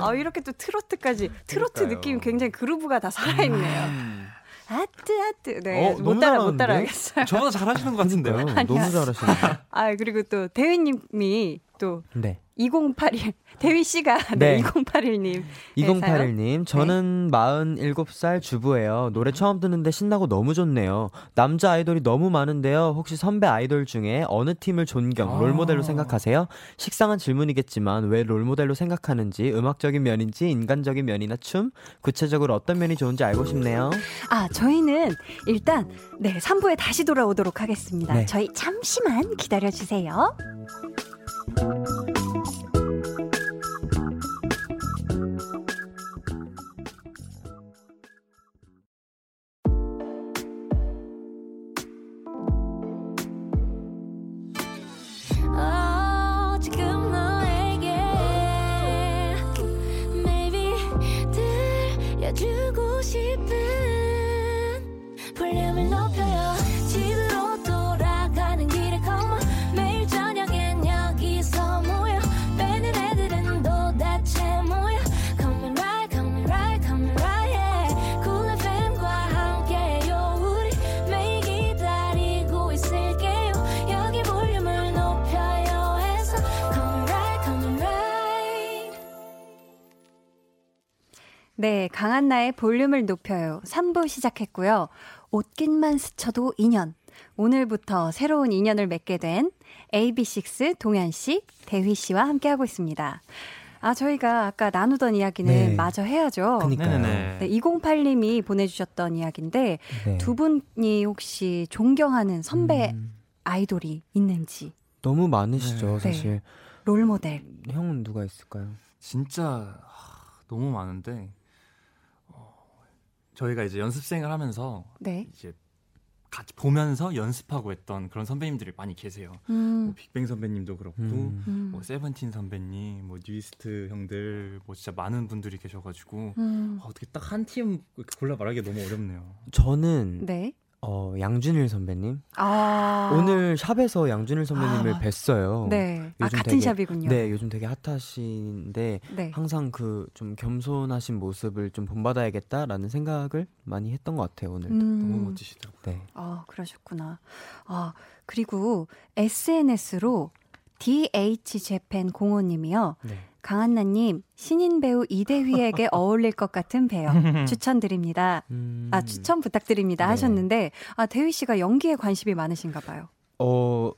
와, 어, 이렇게 또 트로트까지 트로트 그러니까요. 느낌 굉장히 그루브가 다 살아있네요. 음. 아뜨 아뜨 네, 어, 못 따라 잘하는데? 못 따라하겠어요. 저보다 잘하시는 것 같은데요. 너무 잘하시네요. 아 그리고 또 대휘님이 또 네. 이공팔일 대휘 씨가 네, 네. 이공팔일님 이공팔일님 저는 네. 마흔일곱 살 주부예요. 노래 처음 듣는데 신나고 너무 좋네요. 남자 아이돌이 너무 많은데요. 혹시 선배 아이돌 중에 어느 팀을 존경, 아. 롤모델로 생각하세요? 식상한 질문이겠지만 왜 롤모델로 생각하는지 음악적인 면인지 인간적인 면이나 춤 구체적으로 어떤 면이 좋은지 알고 싶네요. 아 저희는 일단 네 삼 부에 다시 돌아오도록 하겠습니다. 네. 저희 잠시만 기다려주세요. 네, 강한나의 볼륨을 높여요. 삼 부 시작했고요. 옷깃만 스쳐도 인연. 오늘부터 새로운 인연을 맺게 된 에이비식스 동현 씨, 대휘 씨와 함께하고 있습니다. 아, 저희가 아까 나누던 이야기는 네. 마저 해야죠. 그러니까요. 네, 이공팔님이 보내주셨던 이야기인데 네. 두 분이 혹시 존경하는 선배 음. 아이돌이 있는지. 너무 많으시죠, 네. 사실. 네. 롤모델. 형은 누가 있을까요? 진짜 너무 많은데. 저희가 이제 연습생을 하면서 네. 이제 같이 보면서 연습하고 했던 그런 선배님들이 많이 계세요. 음. 뭐 빅뱅 선배님도 그렇고, 음. 뭐 세븐틴 선배님, 뭐 뉴이스트 형들, 뭐 진짜 많은 분들이 계셔가지고 음. 아, 어떻게 딱 한 팀 골라 말하기 너무 어렵네요. 저는 네. 어, 양준일 선배님. 아~ 오늘 샵에서 양준일 선배님을 아~ 뵀어요. 네. 아, 같은 되게, 샵이군요. 네, 요즘 되게 핫하신데 네. 항상 그 좀 겸손하신 모습을 좀 본받아야겠다라는 생각을 많이 했던 것 같아요. 오늘도 음~ 너무 멋지시더라고요. 네. 아, 그러셨구나. 아, 그리고 에스엔에스로 디에이치재팬공오님이요. 네. 강한나님, 신인 배우 이대휘에게 어울릴 것 같은 배역 추천드립니다. 음... 아, 추천 부탁드립니다. 네. 하셨는데, 아, 대휘 씨가 연기에 관심이 많으신가 봐요. 어,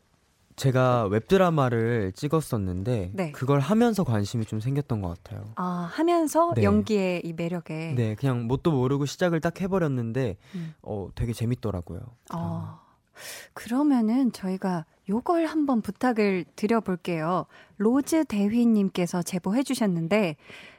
제가 웹드라마를 찍었었는데, 네. 그걸 하면서 관심이 좀 생겼던 것 같아요. 아, 하면서 네. 연기의 이 매력에. 네, 그냥 뭣도 모르고 시작을 딱 해버렸는데, 음. 어, 되게 재밌더라고요. 아. 아. 그러면은 저희가 요걸 한번 부탁을 드려볼게요. 로즈 대휘님께서 제보해 주셨는데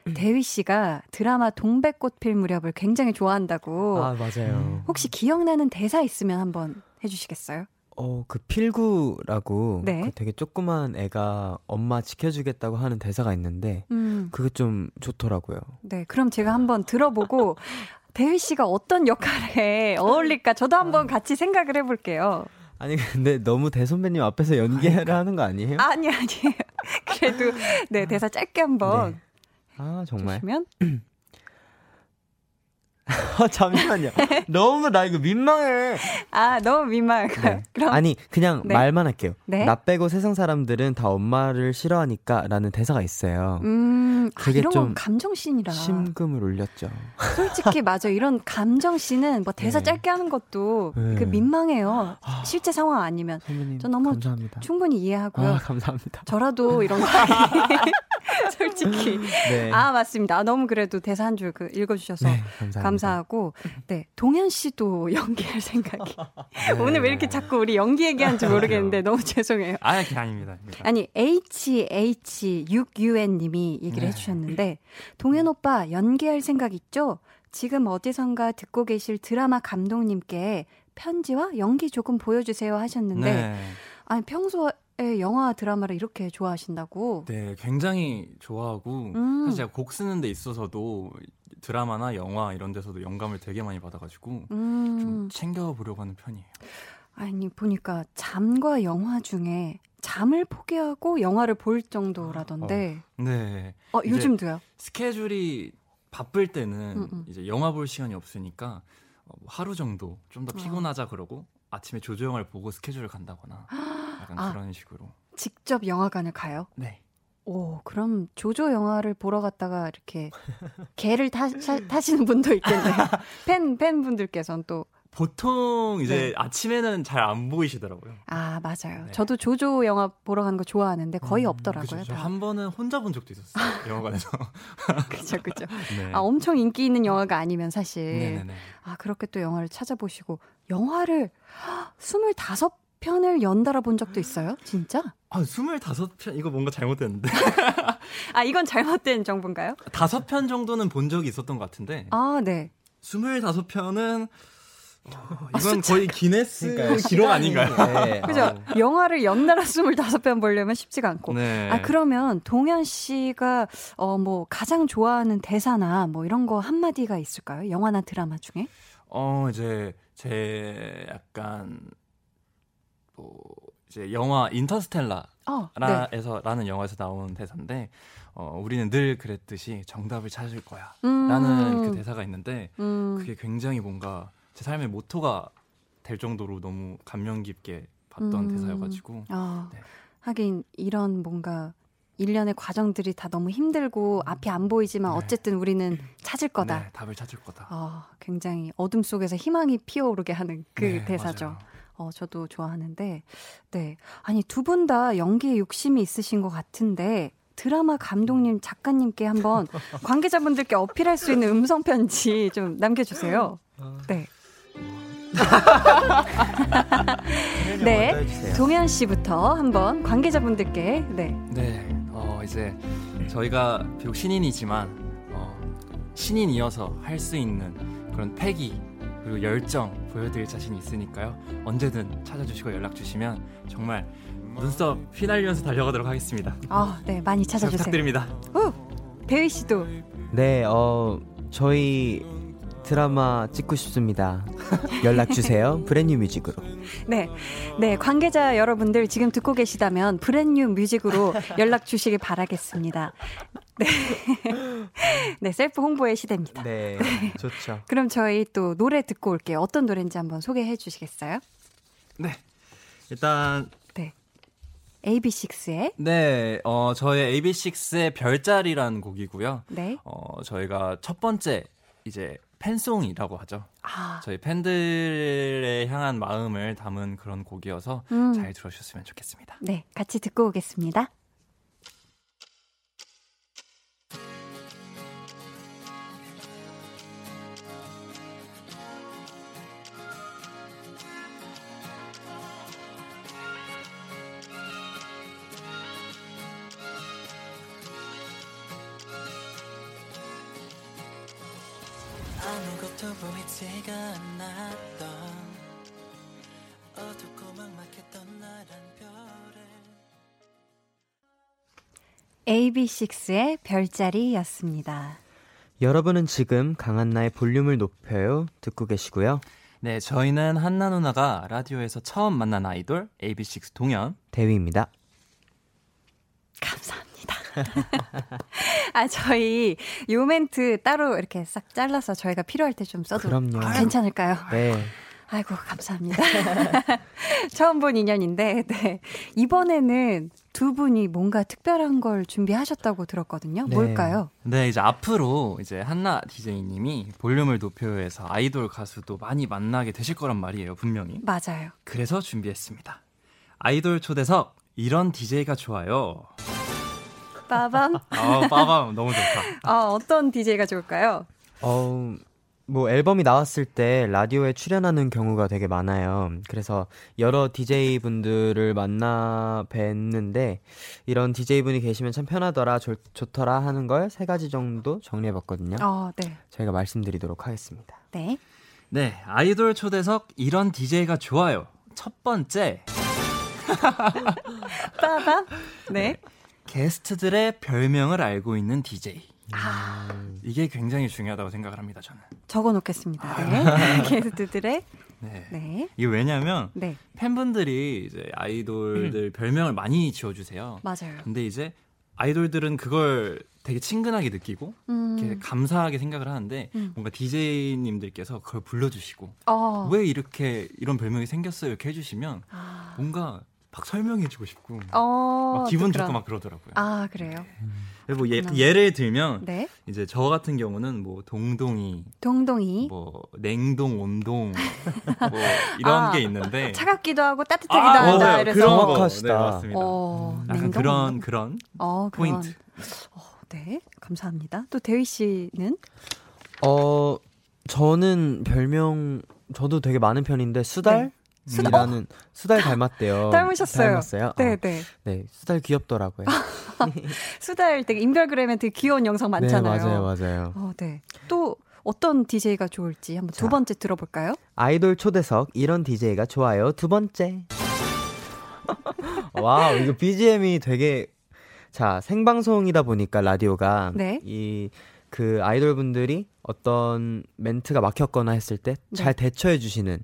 음. 대휘 씨가 드라마 동백꽃 필 무렵을 굉장히 좋아한다고. 아, 맞아요. 혹시 기억나는 대사 있으면 한번 해주시겠어요? 어, 그 필구라고 네. 그 되게 조그만 애가 엄마 지켜주겠다고 하는 대사가 있는데 음. 그게 좀 좋더라고요. 네, 그럼 제가 한번 들어보고 대휘 씨가 어떤 역할에 어울릴까 저도 한번 같이 생각을 해볼게요. 아니 근데 너무 대선배님 앞에서 연기를 하는 거 아니에요? 아니 아니에요. 그래도 네 대사 짧게 한번. 네. 아 정말. 주시면. 아, 잠시만요. 너무 나 이거 민망해. 아 너무 민망할까요? 네. 그럼. 아니 그냥 네. 말만 할게요. 네? 나 빼고 세상 사람들은 다 엄마를 싫어하니까라는 대사가 있어요. 음, 그게 아, 이런 좀 감정씬이라 심금을 울렸죠. 솔직히 맞아. 이런 감정씬은 뭐 대사 네. 짧게 하는 것도 네. 그 민망해요. 아, 실제 상황 아니면. 선배님, 저 너무 감사합니다. 충분히 이해하고요. 아, 감사합니다. 저라도 이런 거 솔직히 네. 아 맞습니다. 아, 너무 그래도 대사 한 줄 그 읽어주셔서 네, 감사합니다. 감사하고 네 동현 씨도 연기할 생각이 네. 오늘 왜 이렇게 자꾸 우리 연기 얘기하는지 모르겠는데 너무 죄송해요. 아, 아닙니다. 아니 에이치에이치육유엔님이 얘기를 네. 해주셨는데 동현 오빠 연기할 생각 있죠? 지금 어디선가 듣고 계실 드라마 감독님께 편지와 연기 조금 보여주세요 하셨는데 네. 아니 평소에 영화 드라마를 이렇게 좋아하신다고? 네, 굉장히 좋아하고 음. 사실 제가 곡 쓰는 데 있어서도 드라마나 영화 이런 데서도 영감을 되게 많이 받아가지고 음. 좀 챙겨보려고 하는 편이에요. 아니 보니까 잠과 영화 중에 잠을 포기하고 영화를 볼 정도라던데 어, 네 어, 요즘도요? 스케줄이 바쁠 때는 음, 음. 이제 영화 볼 시간이 없으니까 하루 정도 좀 더 피곤하자 어. 그러고 아침에 조조영화를 보고 스케줄을 간다거나 약간 아, 그런 식으로 직접 영화관을 가요? 네. 오, 그럼 조조 영화를 보러 갔다가 이렇게 개를 타, 타, 타시는 분도 있겠네요. 팬, 팬분들께서는 또. 보통 이제 네. 아침에는 잘 안 보이시더라고요. 아, 맞아요. 네. 저도 조조 영화 보러 가는 거 좋아하는데 거의 음, 없더라고요. 그쵸, 한 번은 혼자 본 적도 있었어요. 영화관에서. 그렇죠. 그렇죠. 네. 아, 엄청 인기 있는 영화가 아니면 사실. 네네네. 아, 그렇게 또 영화를 찾아보시고 영화를 스물다섯 편을 연달아 본 적도 있어요? 진짜? 아, 스물다섯 편? 이거 뭔가 잘못됐는데. 아, 이건 잘못된 정보인가요? 다섯 편 정도는 본 적이 있었던 것 같은데. 아, 네. 스물다섯 편은 어, 이건 아, 거의 기네스 그러니까, 기록 아닌가요? 네. 그죠? 아. 영화를 연달아 스물다섯 편 보려면 쉽지가 않고. 네. 아, 그러면 동현 씨가 어, 뭐 가장 좋아하는 대사나 뭐 이런 거 한마디가 있을까요? 영화나 드라마 중에? 어, 이제 제 약간 뭐 이제 영화 인터스텔라에서 어, 네. 라는 영화에서 나온 대사인데 어, 우리는 늘 그랬듯이 정답을 찾을 거야 음~ 라는 그 대사가 있는데 음~ 그게 굉장히 뭔가 제 삶의 모토가 될 정도로 너무 감명 깊게 봤던 음~ 대사여가지고 어, 네. 하긴 이런 뭔가 일련의 과정들이 다 너무 힘들고 앞이 안 보이지만 네. 어쨌든 우리는 찾을 거다 네, 답을 찾을 거다 어, 굉장히 어둠 속에서 희망이 피어오르게 하는 그 네, 대사죠. 맞아요. 어, 저도 좋아하는데, 네. 아니, 두 분 다 연기에 욕심이 있으신 것 같은데, 드라마 감독님, 작가님께 한번 관계자분들께 어필할 수 있는 음성편지 좀 남겨주세요. 네. 네. 동현 씨부터 한번 관계자분들께, 네. 네. 어, 이제 저희가 비록 신인이지만, 어, 신인이어서 할 수 있는 그런 패기, 그리고 열정 보여드릴 자신이 있으니까요. 언제든 찾아주시고 연락주시면 정말 눈썹 휘날리면서 달려가도록 하겠습니다. 아, 네, 많이 찾아주세요. 부탁드립니다. 오, 대휘 씨도. 네, 어, 저희 드라마 찍고 싶습니다. 연락주세요. 브랜뉴 뮤직으로. 네, 네, 관계자 여러분들 지금 듣고 계시다면 브랜뉴 뮤직으로 연락 주시길 바라겠습니다. 네. 네, 셀프 홍보의 시대입니다. 네, 네, 좋죠. 그럼 저희 또 노래 듣고 올게요. 어떤 노래인지 한번 소개해 주시겠어요? 네, 일단 네, 에이비식스의 네, 어, 저의 에이비식스의 별자리라는 곡이고요. 네, 어, 저희가 첫 번째 이제 팬송이라고 하죠. 아. 저희 팬들에 향한 마음을 담은 그런 곡이어서 음. 잘 들어주셨으면 좋겠습니다. 네, 같이 듣고 오겠습니다. 에이비식스의 별자리였습니다. 여러분은 지금 강한나의 볼륨을 높여요 듣고 계시고요. 네, 저희는 한나 누나가 라디오에서 처음 만난 아이돌 에이비식스 동현 대위입니다. 감사합니다. 아, 저희 요 멘트 따로 이렇게 싹 잘라서 저희가 필요할 때 좀 써도 그럼요. 괜찮을까요? 네. 아이고, 감사합니다. 처음 본 인연인데, 네. 이번에는 두 분이 뭔가 특별한 걸 준비하셨다고 들었거든요. 네. 뭘까요? 네, 이제 앞으로 이제 한나 디제이님이 볼륨을 높여요에서 아이돌 가수도 많이 만나게 되실 거란 말이에요, 분명히. 맞아요. 그래서 준비했습니다. 아이돌 초대석, 이런 디제이가 좋아요. 빠밤. 아, 빠밤. 너무 좋다. 아, 어떤 디제이가 좋을까요? 어, 뭐 앨범이 나왔을 때 라디오에 출연하는 경우가 되게 많아요. 그래서 여러 디제이분들을 만나 뵀는데 이런 디제이분이 계시면 참 편하더라, 좋, 좋더라 하는 걸 세 가지 정도 정리해봤거든요. 어, 네. 저희가 말씀드리도록 하겠습니다. 네. 네, 아이돌 초대석 이런 디제이가 좋아요. 첫 번째. 빠밤. 네. 게스트들의 별명을 알고 있는 디제이. 아. 이게 굉장히 중요하다고 생각을 합니다, 저는. 적어놓겠습니다. 네. 게스트들의. 네. 네. 이게 왜냐면 네. 팬분들이 이제 아이돌들 음. 별명을 많이 지어주세요. 맞아요. 근데 이제 아이돌들은 그걸 되게 친근하게 느끼고 음. 되게 감사하게 생각을 하는데 음. 뭔가 디제이님들께서 그걸 불러주시고 어. 왜 이렇게 이런 별명이 생겼어요? 이렇게 해주시면 아. 뭔가 막 설명해주고 싶고 어, 막 기분 좋고 막 그러더라고요. 아, 그래요? 음. 뭐 예, 예를 들면 네? 이제 저 같은 경우는 뭐 동동이, 동동이, 뭐 냉동, 온동 뭐 이런 아, 게 있는데 차갑기도 하고 따뜻하기도 아, 한다. 이래서 정확하시다. 네, 맞습니다. 어, 약간 냉동? 그런 그런 어, 포인트. 어, 네, 감사합니다. 또 대휘 씨는? 어, 저는 별명 저도 되게 많은 편인데 수달. 네. 수달이라는 수달 닮았대요. 닮으셨어요. 닮았어요. 네네. 네. 네, 수달 귀엽더라고요. 수달 되게 인별그램에 되게 귀여운 영상 많잖아요. 네, 맞아요, 맞아요. 어, 네. 또 어떤 디제이가 좋을지 한번 자, 두 번째 들어볼까요? 아이돌 초대석 이런 디제이가 좋아요. 두 번째. 와, 이거 비지엠이 되게 자 생방송이다 보니까 라디오가 네. 이 그 아이돌 분들이 어떤 멘트가 막혔거나 했을 때 잘 네. 대처해 주시는.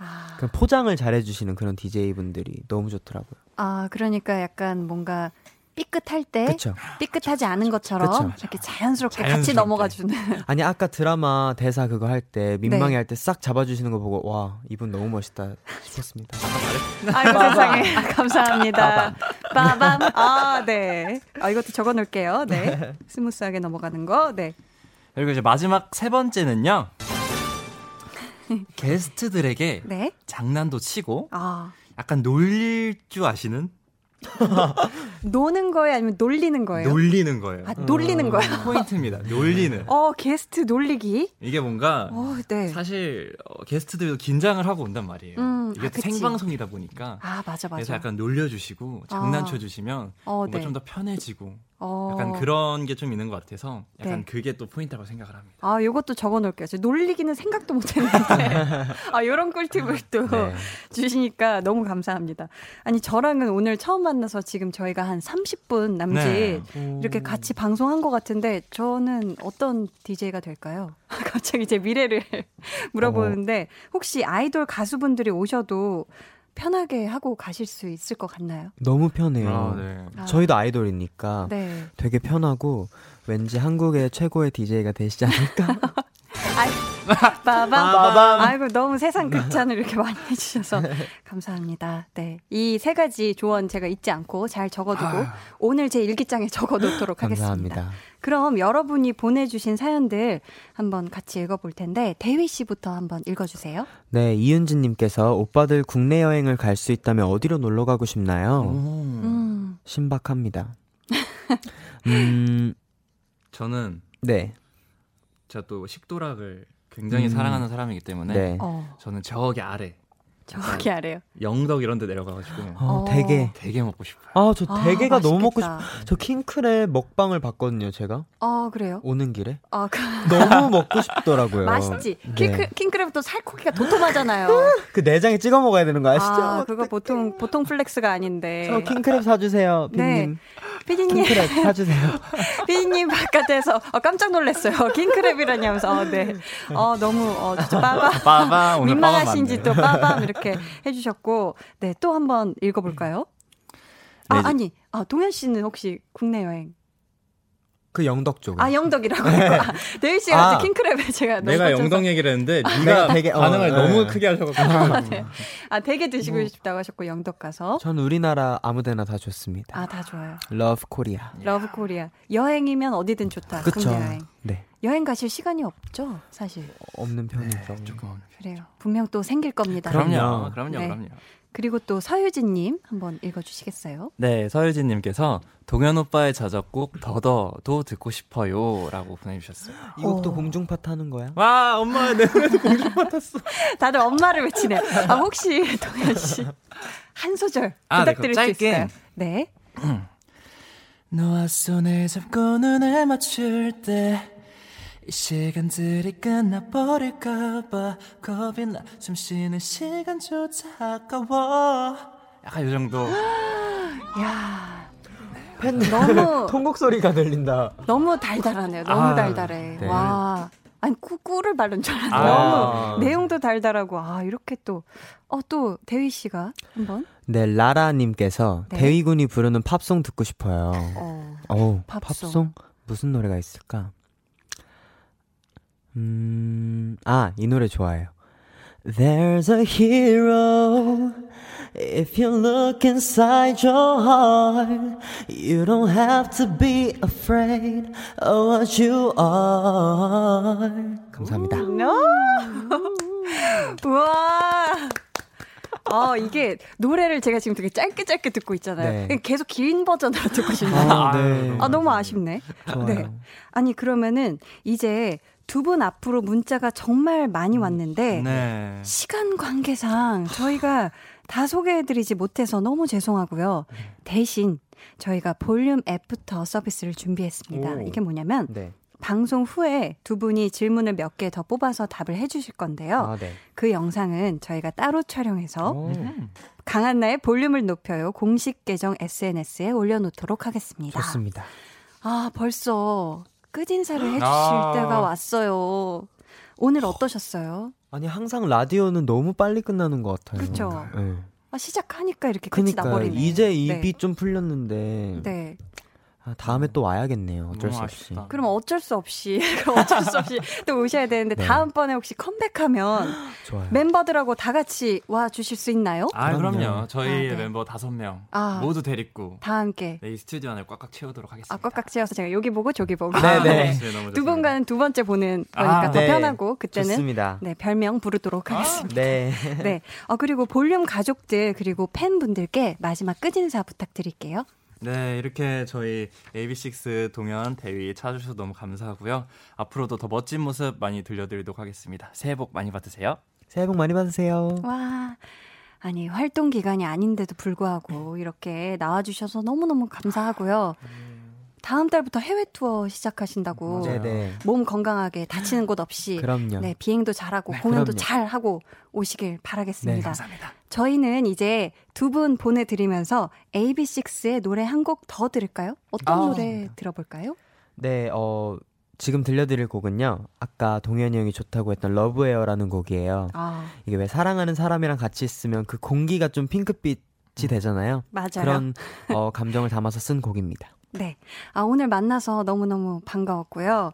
아. 그냥 포장을 잘해주시는 그런 디제이분들이 너무 좋더라고요. 아, 그러니까 약간 뭔가 삐끗할 때 그쵸. 삐끗하지 않은 그쵸. 것처럼 그쵸. 이렇게 자연스럽게, 자연스럽게 같이 넘어가주는. 아니, 아까 드라마 대사 그거 할 때 민망해 네. 할 때 싹 잡아주시는 거 보고 와, 이분 너무 멋있다 싶었습니다. 아이고, 세상에. 아, 감사합니다. 빠밤. 아, 네. 아, 이것도 적어놓을게요. 네. 스무스하게 넘어가는 거. 네. 그리고 이제 마지막 세 번째는요. 게스트들에게 네? 장난도 치고 아. 약간 놀릴 줄 아시는? 노는 거예요? 아니면 놀리는 거예요? 놀리는 거예요. 아, 놀리는 음. 거예요? 포인트입니다. 놀리는. 어, 게스트 놀리기? 이게 뭔가 오, 네. 사실 어, 게스트들도 긴장을 하고 온단 말이에요. 음, 이게 아, 생방송이다 보니까. 아, 맞아, 맞아. 그래서 약간 놀려주시고 장난쳐주시면 아. 어, 뭔가 네. 좀 더 편해지고 어... 약간 그런 게 좀 있는 것 같아서 약간 네. 그게 또 포인트라고 생각을 합니다. 아, 이것도 적어놓을게요. 놀리기는 생각도 못했는데 아, 이런 꿀팁을 또 네. 주시니까 너무 감사합니다. 아니 저랑은 오늘 처음 만나서 지금 저희가 한 삼십 분 남짓 네. 이렇게 같이 방송한 것 같은데 저는 어떤 디제이가 될까요? 갑자기 제 미래를 물어보는데 혹시 아이돌 가수분들이 오셔도 편하게 하고 가실 수 있을 것 같나요? 너무 편해요. 아, 네. 저희도 아이돌이니까 네. 되게 편하고 왠지 한국의 최고의 디제이가 되시지 않을까? 아이, 빠밤. 빠밤. 아이고 너무 세상 극찬을 이렇게 많이 해주셔서 감사합니다. 네, 이 세 가지 조언 제가 잊지 않고 잘 적어두고 오늘 제 일기장에 적어놓도록 하겠습니다. 감사합니다. 그럼 여러분이 보내주신 사연들 한번 같이 읽어볼 텐데 대휘 씨부터 한번 읽어주세요. 네, 이윤진님께서 오빠들 국내 여행을 갈 수 있다면 어디로 놀러 가고 싶나요? 음. 신박합니다. 음, 저는 네. 제가 또 식도락을 굉장히 음. 사랑하는 사람이기 때문에 네. 어. 저는 저기 아래 저기 아래요? 영덕 이런 데 내려가가지고 어, 대게 대게 먹고 싶어요. 아, 저 대게가 아, 너무 맛있겠다. 먹고 싶어요. 저 킹크랩 먹방을 봤거든요 제가. 아, 그래요? 오는 길에 아, 그... 너무 먹고 싶더라고요. 맛있지? 네. 킹크랩은 또 살코기가 도톰하잖아요. 그 내장에 찍어 먹어야 되는 거 아시죠? 아, 그거 보통 보통 플렉스가 아닌데. 저 킹크랩 사주세요 피디님. 네. 피디님 킹크랩 사주세요. 피디님 바깥에서 어, 깜짝 놀랐어요. 킹크랩이라냐면서 어, 네. 어, 너무 어, 진짜 빠밤 빠밤 민망하신지 또 빠밤 이렇게 이렇게 해주셨고, 네, 또 한번 읽어볼까요? 아, 아니, 아, 동현 씨는 혹시 국내 여행? 그 영덕 쪽. 아, 영덕이라고. 네. 아, 대휘 씨가 아, 킹크랩에 제가 너무 내가 영덕 얘기를 했는데 네가 되게 반응을 어, 너무 네. 크게 하셔가지고. 아, 되게 드시고 싶다고 하셨고 영덕 가서. 전 우리나라 아무데나 다 좋습니다. 아, 다 좋아요. 러브 코리아. 러브 코리아. 여행이면 어디든 좋다. 그쵸. 국내 여행. 네. 여행 가실 시간이 없죠, 사실. 없는 편이죠. 네, 조금 없는 편이죠. 그래요. 분명 또 생길 겁니다. 그럼요, 그럼요, 네. 그럼요. 그리고 또 서유진님 한번 읽어주시겠어요? 네, 서유진님께서 동현 오빠의 자작곡 더더도 듣고 싶어요라고 보내주셨어요. 이 곡도 공중파 타는 거야? 와, 엄마 내 노래도 공중파 탔어. 다들 엄마를 외치네. 아, 혹시 동현 씨 한 소절 아, 부탁드릴 네, 수 있을까요? 네. 너와 손을 잡고 눈을 맞출 때 이 시간들이 끝나버릴까봐 겁이 나 숨 쉬는 시간조차 아까워 약간 이 정도. 야, 팬 너무 통곡 소리가 들린다. 너무 달달하네요. 너무 아, 달달해. 네. 와, 아니 꿀을 바른 줄 알았는데 아. 너무 내용도 달달하고 아 이렇게 또 어, 또 대휘 씨가 한번 네 라라님께서 네. 대휘 군이 부르는 팝송 듣고 싶어요. 어, 오, 팝송. 팝송 무슨 노래가 있을까? 음, 아, 이 노래 좋아해요. There's a hero if you look inside your heart. You don't have to be afraid of what you are. 감사합니다. No. 우와. 어, 이게 노래를 제가 지금 되게 짧게 짧게 듣고 있잖아요. 네. 계속 긴 버전으로 듣고 싶네요. 아, 네. 아, 너무 아쉽네. 좋아요. 네. 아니, 그러면은 이제 두 분 앞으로 문자가 정말 많이 왔는데 네. 시간 관계상 저희가 다 소개해드리지 못해서 너무 죄송하고요. 대신 저희가 볼륨 애프터 서비스를 준비했습니다. 오. 이게 뭐냐면 네. 방송 후에 두 분이 질문을 몇 개 더 뽑아서 답을 해주실 건데요. 아, 네. 그 영상은 저희가 따로 촬영해서 오. 강한나의 볼륨을 높여요 공식 계정 에스엔에스에 올려놓도록 하겠습니다. 좋습니다. 아, 벌써 끝인사를 해주실 아~ 때가 왔어요. 오늘 어떠셨어요? 아니, 항상 라디오는 너무 빨리 끝나는 것 같아요. 그렇죠. 네. 아, 시작하니까 이렇게 끝이 그러니까, 나버리네. 이제 입이 네. 좀 풀렸는데 네. 아, 다음에 또 와야겠네요. 어쩔 수 없이. 아쉽다. 그럼 어쩔 수 없이 그럼 어쩔 수 없이 또 오셔야 되는데 네. 다음번에 혹시 컴백하면 좋아요. 멤버들하고 다 같이 와 주실 수 있나요? 아, 그럼요. 그럼요. 저희 아, 네. 멤버 다섯 명 아, 모두 데리고 다 함께 네, 이 스튜디오 안을 꽉꽉 채우도록 하겠습니다. 아, 꽉꽉 채워서 제가 여기 보고 저기 보고 아, 네. 두 분과는 두 번째 보는 거니까 아, 더 네. 편하고 그때는 좋습니다. 네, 별명 부르도록 아, 하겠습니다. 네. 네. 어, 그리고 볼륨 가족들 그리고 팬분들께 마지막 끝인사 부탁드릴게요. 네, 이렇게 저희 에이비식스 동현, 대휘 찾아주셔서 너무 감사하고요. 앞으로도 더 멋진 모습 많이 들려드리도록 하겠습니다. 새해 복 많이 받으세요. 새해 복 많이 받으세요. 와, 아니 활동 기간이 아닌데도 불구하고 이렇게 나와주셔서 너무너무 감사하고요. 다음 달부터 해외 투어 시작하신다고. 네네. 몸 건강하게 다치는 곳 없이. 그럼요. 네, 비행도 잘하고 네, 공연도 그럼요. 잘하고 오시길 바라겠습니다. 네, 감사합니다. 저희는 이제 두 분 보내드리면서 에이비식스의 노래 한 곡 더 들을까요? 어떤 아, 노래 감사합니다. 들어볼까요? 네, 어, 지금 들려드릴 곡은요. 아까 동현이 형이 좋다고 했던 러브웨어라는 곡이에요. 아. 이게 왜 사랑하는 사람이랑 같이 있으면 그 공기가 좀 핑크빛 되잖아요. 맞아요. 그런 어, 감정을 담아서 쓴 곡입니다. 네. 아, 오늘 만나서 너무너무 반가웠고요.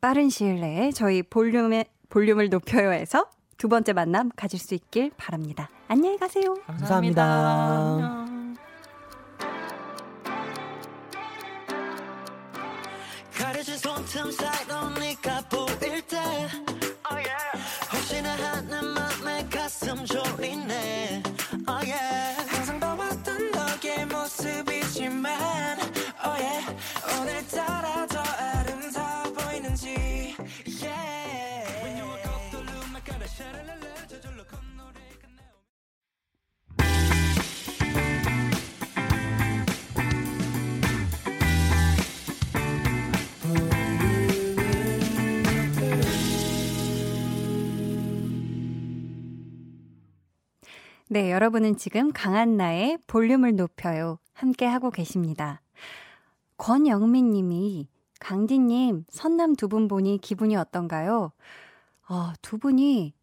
빠른 시일 내에 저희 볼륨의, 볼륨을 높여요 해서 두 번째 만남 가질 수 있길 바랍니다. 안녕히 가세요. 감사합니다. 감사합니다. 안녕. 가려진 손틈 사이로 네가 보일 때 oh, yeah. 혹시나 하는 맘에 가슴 졸이네 oh, yeah. 모습이지만 oh yeah 오늘따라 더 아름다워 보이는지 yeah When you walk up the room I gotta shut it down 저절로 건너래 네, 여러분은 지금 강한나의 볼륨을 높여요. 함께하고 계십니다. 권영민 님이 강디님 선남 두 분 보니 기분이 어떤가요? 어, 두 분이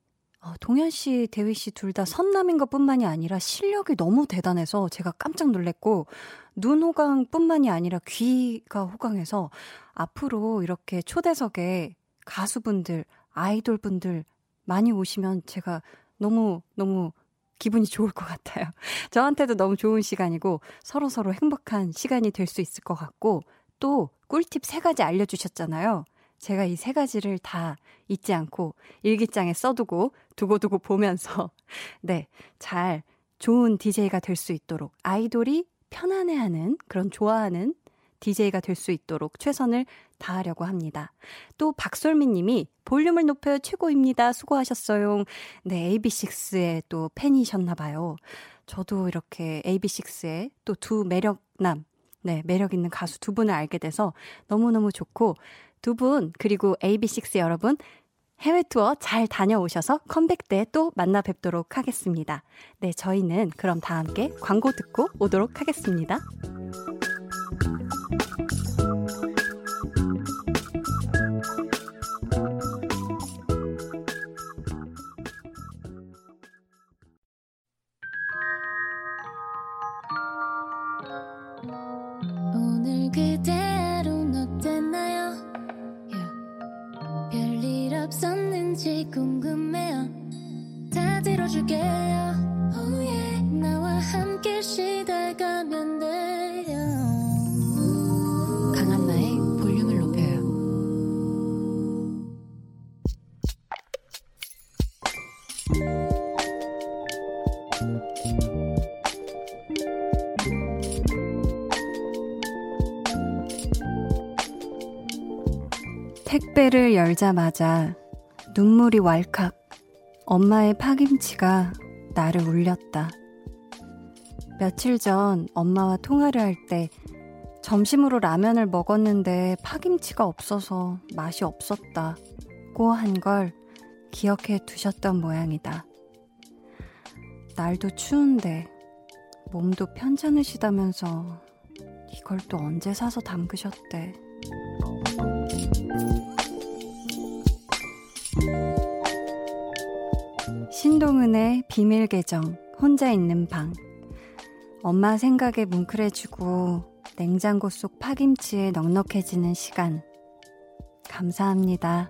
어, 동현 씨, 대휘 씨 둘 다 선남인 것뿐만이 아니라 실력이 너무 대단해서 제가 깜짝 놀랐고 눈 호강뿐만이 아니라 귀가 호강해서 앞으로 이렇게 초대석에 가수분들, 아이돌분들 많이 오시면 제가 너무 너무 기분이 좋을 것 같아요. 저한테도 너무 좋은 시간이고 서로서로 행복한 시간이 될 수 있을 것 같고 또 꿀팁 세 가지 알려주셨잖아요. 제가 이 세 가지를 다 잊지 않고 일기장에 써두고 두고두고 보면서 네, 잘 좋은 디제이가 될 수 있도록 아이돌이 편안해하는 그런 좋아하는 디제이가 될 수 있도록 최선을 다하려고 합니다. 또 박솔민 님이 볼륨을 높여 최고입니다. 수고하셨어요. 네, 에이비식스의 또 팬이셨나 봐요. 저도 이렇게 에이비식스의 또 두 매력남, 네, 매력 있는 가수 두 분을 알게 돼서 너무너무 좋고 두 분 그리고 에이비식스 여러분 해외 투어 잘 다녀오셔서 컴백 때 또 만나 뵙도록 하겠습니다. 네, 저희는 그럼 다 함께 광고 듣고 오도록 하겠습니다. 궁금해요. 다 들어줄게요. Oh yeah. 나와 함께 시달가면 돼요. 강한나의 볼륨을 높여요. 택배를 열자마자 눈물이 왈칵 엄마의 파김치가 나를 울렸다. 며칠 전 엄마와 통화를 할 때 점심으로 라면을 먹었는데 파김치가 없어서 맛이 없었다고 한 걸 기억해 두셨던 모양이다. 날도 추운데 몸도 편찮으시다면서 이걸 또 언제 사서 담그셨대. 신동은의 비밀 계정 혼자 있는 방. 엄마 생각에 뭉클해지고 냉장고 속 파김치에 넉넉해지는 시간. 감사합니다.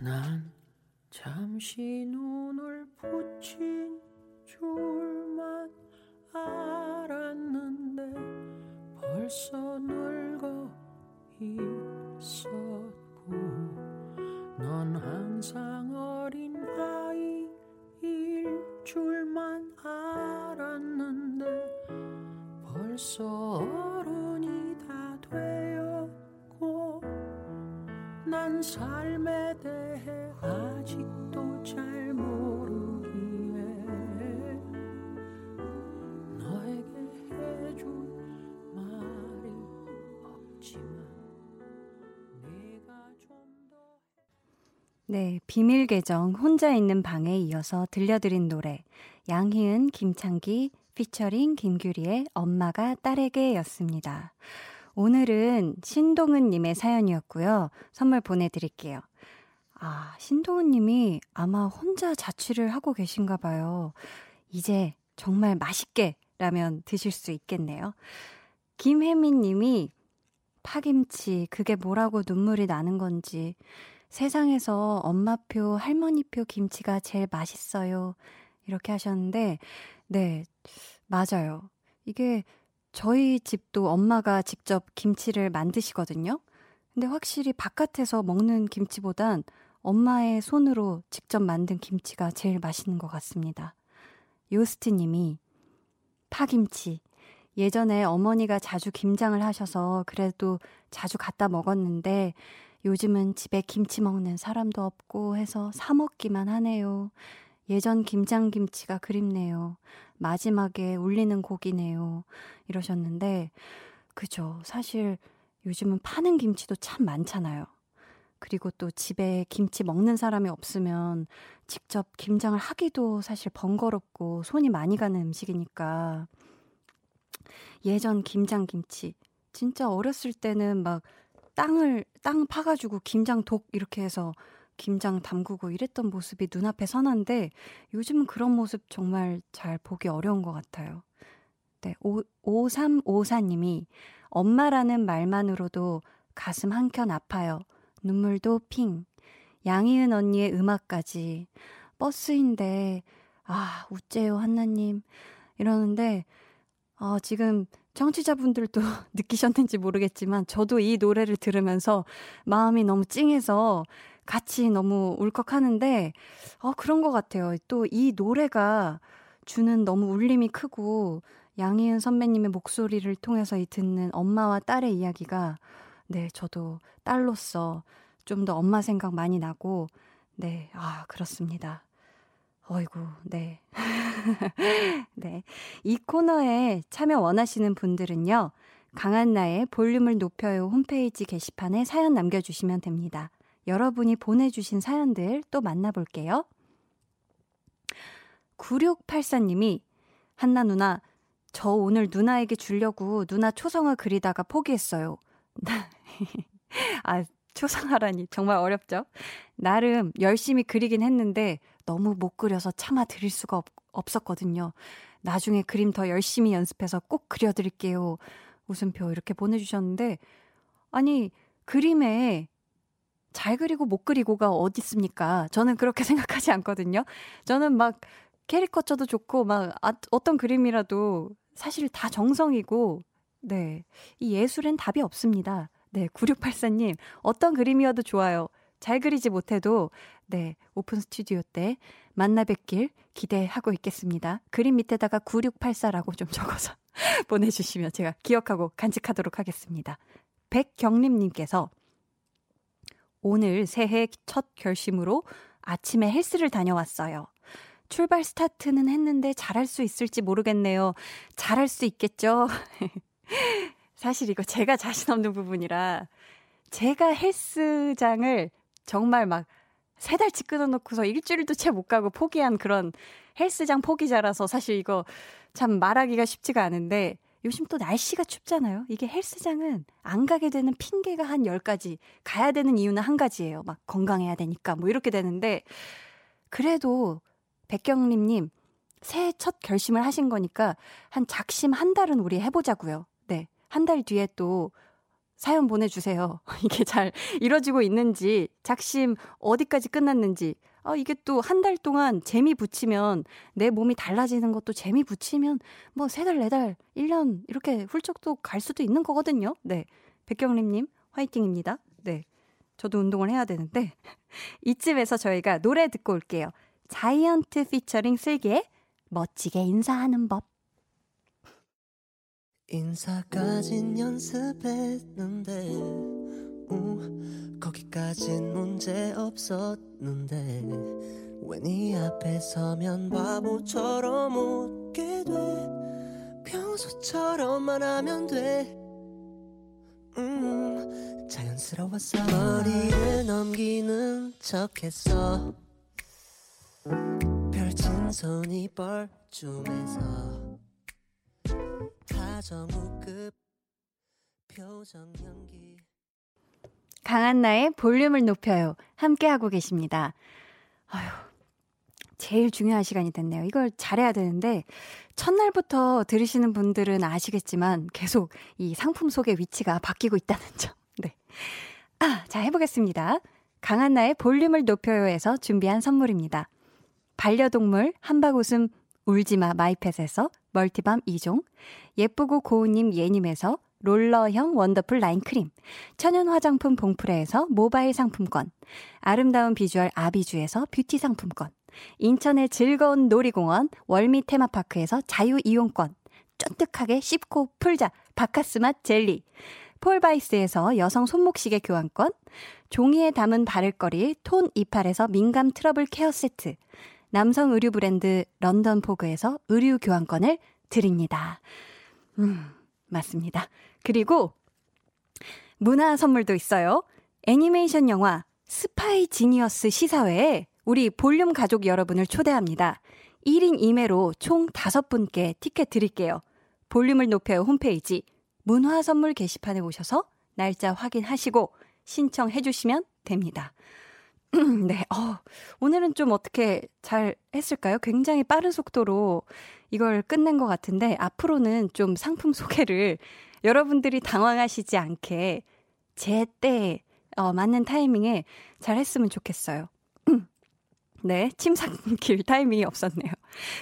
난 잠시 눈을 붙인 줄만 알았는데 벌써 늙어 있어. 넌 항상 어린 아이일 줄만 알았는데 벌써 어른이 다 되었고 난 삶에 대해 아직도 잘 모르기에 네, 비밀 계정 혼자 있는 방에 이어서 들려드린 노래 양희은, 김창기 피처링 김규리의 엄마가 딸에게였습니다. 오늘은 신동은님의 사연이었고요. 선물 보내드릴게요. 아, 신동은님이 아마 혼자 자취를 하고 계신가 봐요. 이제 정말 맛있게 라면 드실 수 있겠네요. 김혜민님이 파김치 그게 뭐라고 눈물이 나는 건지 세상에서 엄마표 할머니표 김치가 제일 맛있어요 이렇게 하셨는데, 네 맞아요. 이게 저희 집도 엄마가 직접 김치를 만드시거든요. 근데 확실히 바깥에서 먹는 김치보단 엄마의 손으로 직접 만든 김치가 제일 맛있는 것 같습니다. 요스트님이 파김치 예전에 어머니가 자주 김장을 하셔서 그래도 자주 갖다 먹었는데 요즘은 집에 김치 먹는 사람도 없고 해서 사 먹기만 하네요. 예전 김장김치가 그립네요. 마지막에 울리는 고기네요. 이러셨는데 그죠. 사실 요즘은 파는 김치도 참 많잖아요. 그리고 또 집에 김치 먹는 사람이 없으면 직접 김장을 하기도 사실 번거롭고 손이 많이 가는 음식이니까 예전 김장김치 진짜 어렸을 때는 막 땅을 땅 파가지고 김장독 이렇게 해서 김장 담그고 이랬던 모습이 눈앞에 선한데 요즘은 그런 모습 정말 잘 보기 어려운 것 같아요. 네, 오삼오사님이 엄마라는 말만으로도 가슴 한켠 아파요. 눈물도 핑. 양희은 언니의 음악까지. 버스인데 아 우째요 한나님 이러는데 어, 지금 청취자분들도 느끼셨는지 모르겠지만 저도 이 노래를 들으면서 마음이 너무 찡해서 같이 너무 울컥하는데 어, 그런 것 같아요. 또 이 노래가 주는 너무 울림이 크고 양희은 선배님의 목소리를 통해서 이 듣는 엄마와 딸의 이야기가 네 저도 딸로서 좀 더 엄마 생각 많이 나고 네 아 그렇습니다. 어이구, 네. 네. 이 코너에 참여 원하시는 분들은요. 강한나의 볼륨을 높여요 홈페이지 게시판에 사연 남겨주시면 됩니다. 여러분이 보내주신 사연들 또 만나볼게요. 구육팔사님이 한나 누나, 저 오늘 누나에게 주려고 누나 초성화 그리다가 포기했어요. 아, 초성화라니 정말 어렵죠? 나름 열심히 그리긴 했는데 너무 못 그려서 차마 드릴 수가 없, 없었거든요. 나중에 그림 더 열심히 연습해서 꼭 그려드릴게요. 웃음표 이렇게 보내주셨는데 아니 그림에 잘 그리고 못 그리고가 어디 있습니까? 저는 그렇게 생각하지 않거든요. 저는 막 캐리커처도 좋고 막 아, 어떤 그림이라도 사실 다 정성이고 네, 이 예술엔 답이 없습니다. 네, 구육팔사님 어떤 그림이어도 좋아요. 잘 그리지 못해도 네 오픈 스튜디오 때 만나 뵙길 기대하고 있겠습니다. 그림 밑에다가 구육팔사라고 좀 적어서 보내주시면 제가 기억하고 간직하도록 하겠습니다. 백경림님께서 오늘 새해 첫 결심으로 아침에 헬스를 다녀왔어요. 출발 스타트는 했는데 잘할 수 있을지 모르겠네요. 잘할 수 있겠죠? 사실 이거 제가 자신 없는 부분이라 제가 헬스장을 정말 막 세 달치 끊어놓고서 일주일도 채 못 가고 포기한 그런 헬스장 포기자라서 사실 이거 참 말하기가 쉽지가 않은데 요즘 또 날씨가 춥잖아요. 이게 헬스장은 안 가게 되는 핑계가 한 열 가지, 가야 되는 이유는 한 가지예요. 막 건강해야 되니까 뭐 이렇게 되는데 그래도 백경림님 새해 첫 결심을 하신 거니까 한 작심 한 달은 우리 해보자고요. 네, 한 달 뒤에 또 사연 보내주세요. 이게 잘 이뤄지고 있는지 작심 어디까지 끝났는지 아, 이게 또 한 달 동안 재미 붙이면 내 몸이 달라지는 것도 재미 붙이면 뭐 세 달, 네 달, 일 년 이렇게 훌쩍 또 갈 수도 있는 거거든요. 네, 백경림님 화이팅입니다. 네, 저도 운동을 해야 되는데 이쯤에서 저희가 노래 듣고 올게요. 자이언트 피처링 슬기의 멋지게 인사하는 법. 인사까진 연습했는데 우, 거기까진 문제 없었는데 왜 네 앞에 서면 바보처럼 웃게 돼 평소처럼만 하면 돼 음, 자연스러웠어. 머리를 넘기는 척했어. 펼친 손이 뻘쭘해서 하정우급 표정 연기. 강한나의 볼륨을 높여요. 함께하고 계십니다. 아휴, 제일 중요한 시간이 됐네요. 이걸 잘해야 되는데 첫날부터 들으시는 분들은 아시겠지만 계속 이 상품 소개 위치가 바뀌고 있다는 점. 네. 아, 자, 해보겠습니다. 강한나의 볼륨을 높여요에서 준비한 선물입니다. 반려동물 한박웃음 울지마 마이펫에서 멀티밤 이 종, 예쁘고 고운님 예님에서 롤러형 원더풀 라인크림, 천연 화장품 봉프레에서 모바일 상품권, 아름다운 비주얼 아비주에서 뷰티 상품권, 인천의 즐거운 놀이공원 월미 테마파크에서 자유이용권, 쫀득하게 씹고 풀자 바카스맛 젤리, 폴바이스에서 여성 손목시계 교환권, 종이에 담은 바를거리 톤 이팔에서 민감 트러블 케어 세트, 남성 의류 브랜드 런던 포그에서 의류 교환권을 드립니다. 음, 맞습니다. 그리고 문화 선물도 있어요. 애니메이션 영화 스파이 지니어스 시사회에 우리 볼륨 가족 여러분을 초대합니다. 일 인 이 매로 총 다섯 분께 티켓 드릴게요. 볼륨을 높여요 홈페이지 문화 선물 게시판에 오셔서 날짜 확인하시고 신청해 주시면 됩니다. 네, 어, 오늘은 좀 어떻게 잘 했을까요? 굉장히 빠른 속도로 이걸 끝낸 것 같은데 앞으로는 좀 상품 소개를 여러분들이 당황하시지 않게 제 때에 어, 맞는 타이밍에 잘 했으면 좋겠어요. 네, 침 삼킬 타이밍이 없었네요.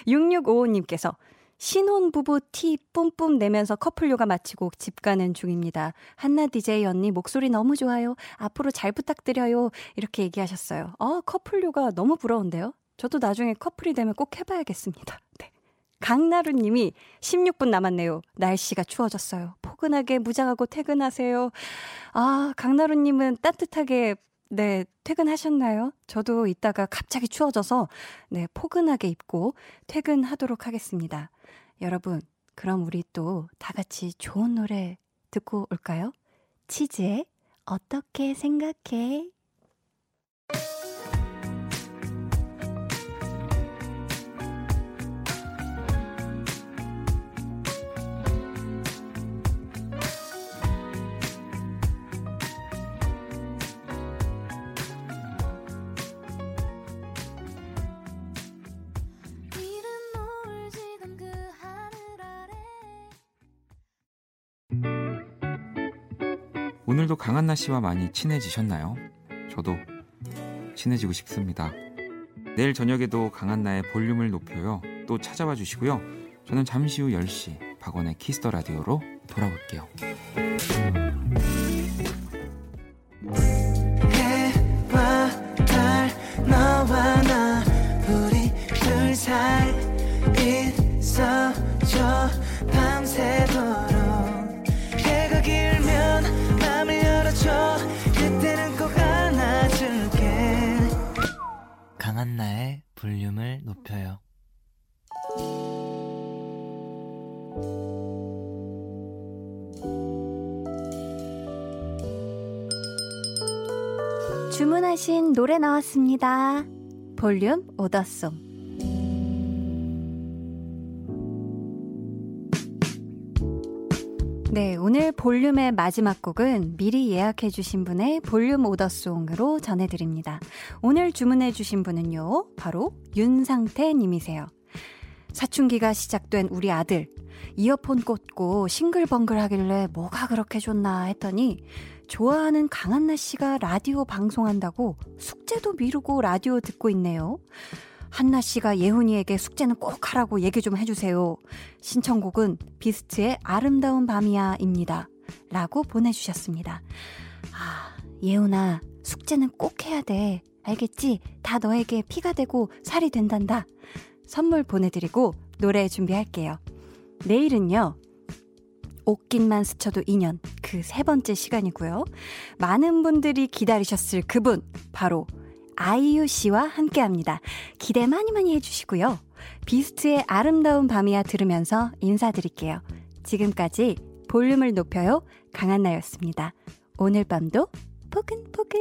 육육오오 님께서 신혼부부 티 뿜뿜 내면서 커플 요가 마치고 집 가는 중입니다. 한나 디제이 언니 목소리 너무 좋아요. 앞으로 잘 부탁드려요. 이렇게 얘기하셨어요. 어, 커플 요가 너무 부러운데요. 저도 나중에 커플이 되면 꼭 해봐야겠습니다. 네. 강나루 님이 십육 분 남았네요. 날씨가 추워졌어요. 포근하게 무장하고 퇴근하세요. 아, 강나루 님은 따뜻하게 네, 퇴근하셨나요? 저도 이따가 갑자기 추워져서 네, 포근하게 입고 퇴근하도록 하겠습니다. 여러분, 그럼 우리 또 다 같이 좋은 노래 듣고 올까요? 치즈의 어떻게 생각해? 오늘도 강한나 씨와 많이 친해지셨나요? 저도 친해지고 싶습니다. 내일 저녁에도 강한나의 볼륨을 높여요. 또 찾아와 주시고요. 저는 잠시 후 열 시 박원의 키스더 라디오로 돌아올게요. 해와 달 너와 나 우리 둘 사이 있어줘 밤새도록 해가 길면 그때는 꼭 안아줄게. 강한나의 볼륨을 높여요. 주문하신 노래 나왔습니다. 볼륨 오더송. 네, 오늘 볼륨의 마지막 곡은 미리 예약해 주신 분의 볼륨 오더송으로 전해드립니다. 오늘 주문해 주신 분은요, 바로 윤상태 님이세요. 사춘기가 시작된 우리 아들, 이어폰 꽂고 싱글벙글 하길래 뭐가 그렇게 좋나 했더니 좋아하는 강한나 씨가 라디오 방송한다고 숙제도 미루고 라디오 듣고 있네요. 한나 씨가 예훈이에게 숙제는 꼭 하라고 얘기 좀 해주세요. 신청곡은 비스트의 아름다운 밤이야입니다. 라고 보내주셨습니다. 아, 예훈아, 숙제는 꼭 해야 돼. 알겠지? 다 너에게 피가 되고 살이 된단다. 선물 보내드리고 노래 준비할게요. 내일은요, 옷깃만 스쳐도 인연 그 세 번째 시간이고요. 많은 분들이 기다리셨을 그분, 바로 아이유 씨와 함께합니다. 기대 많이 많이 해주시고요. 비스트의 아름다운 밤이야 들으면서 인사드릴게요. 지금까지 볼륨을 높여요. 강한나였습니다. 오늘 밤도 포근포근.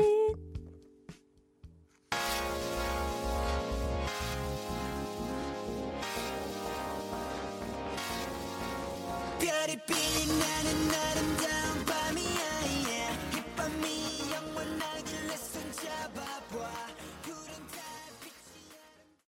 별이 빛나는 아름다운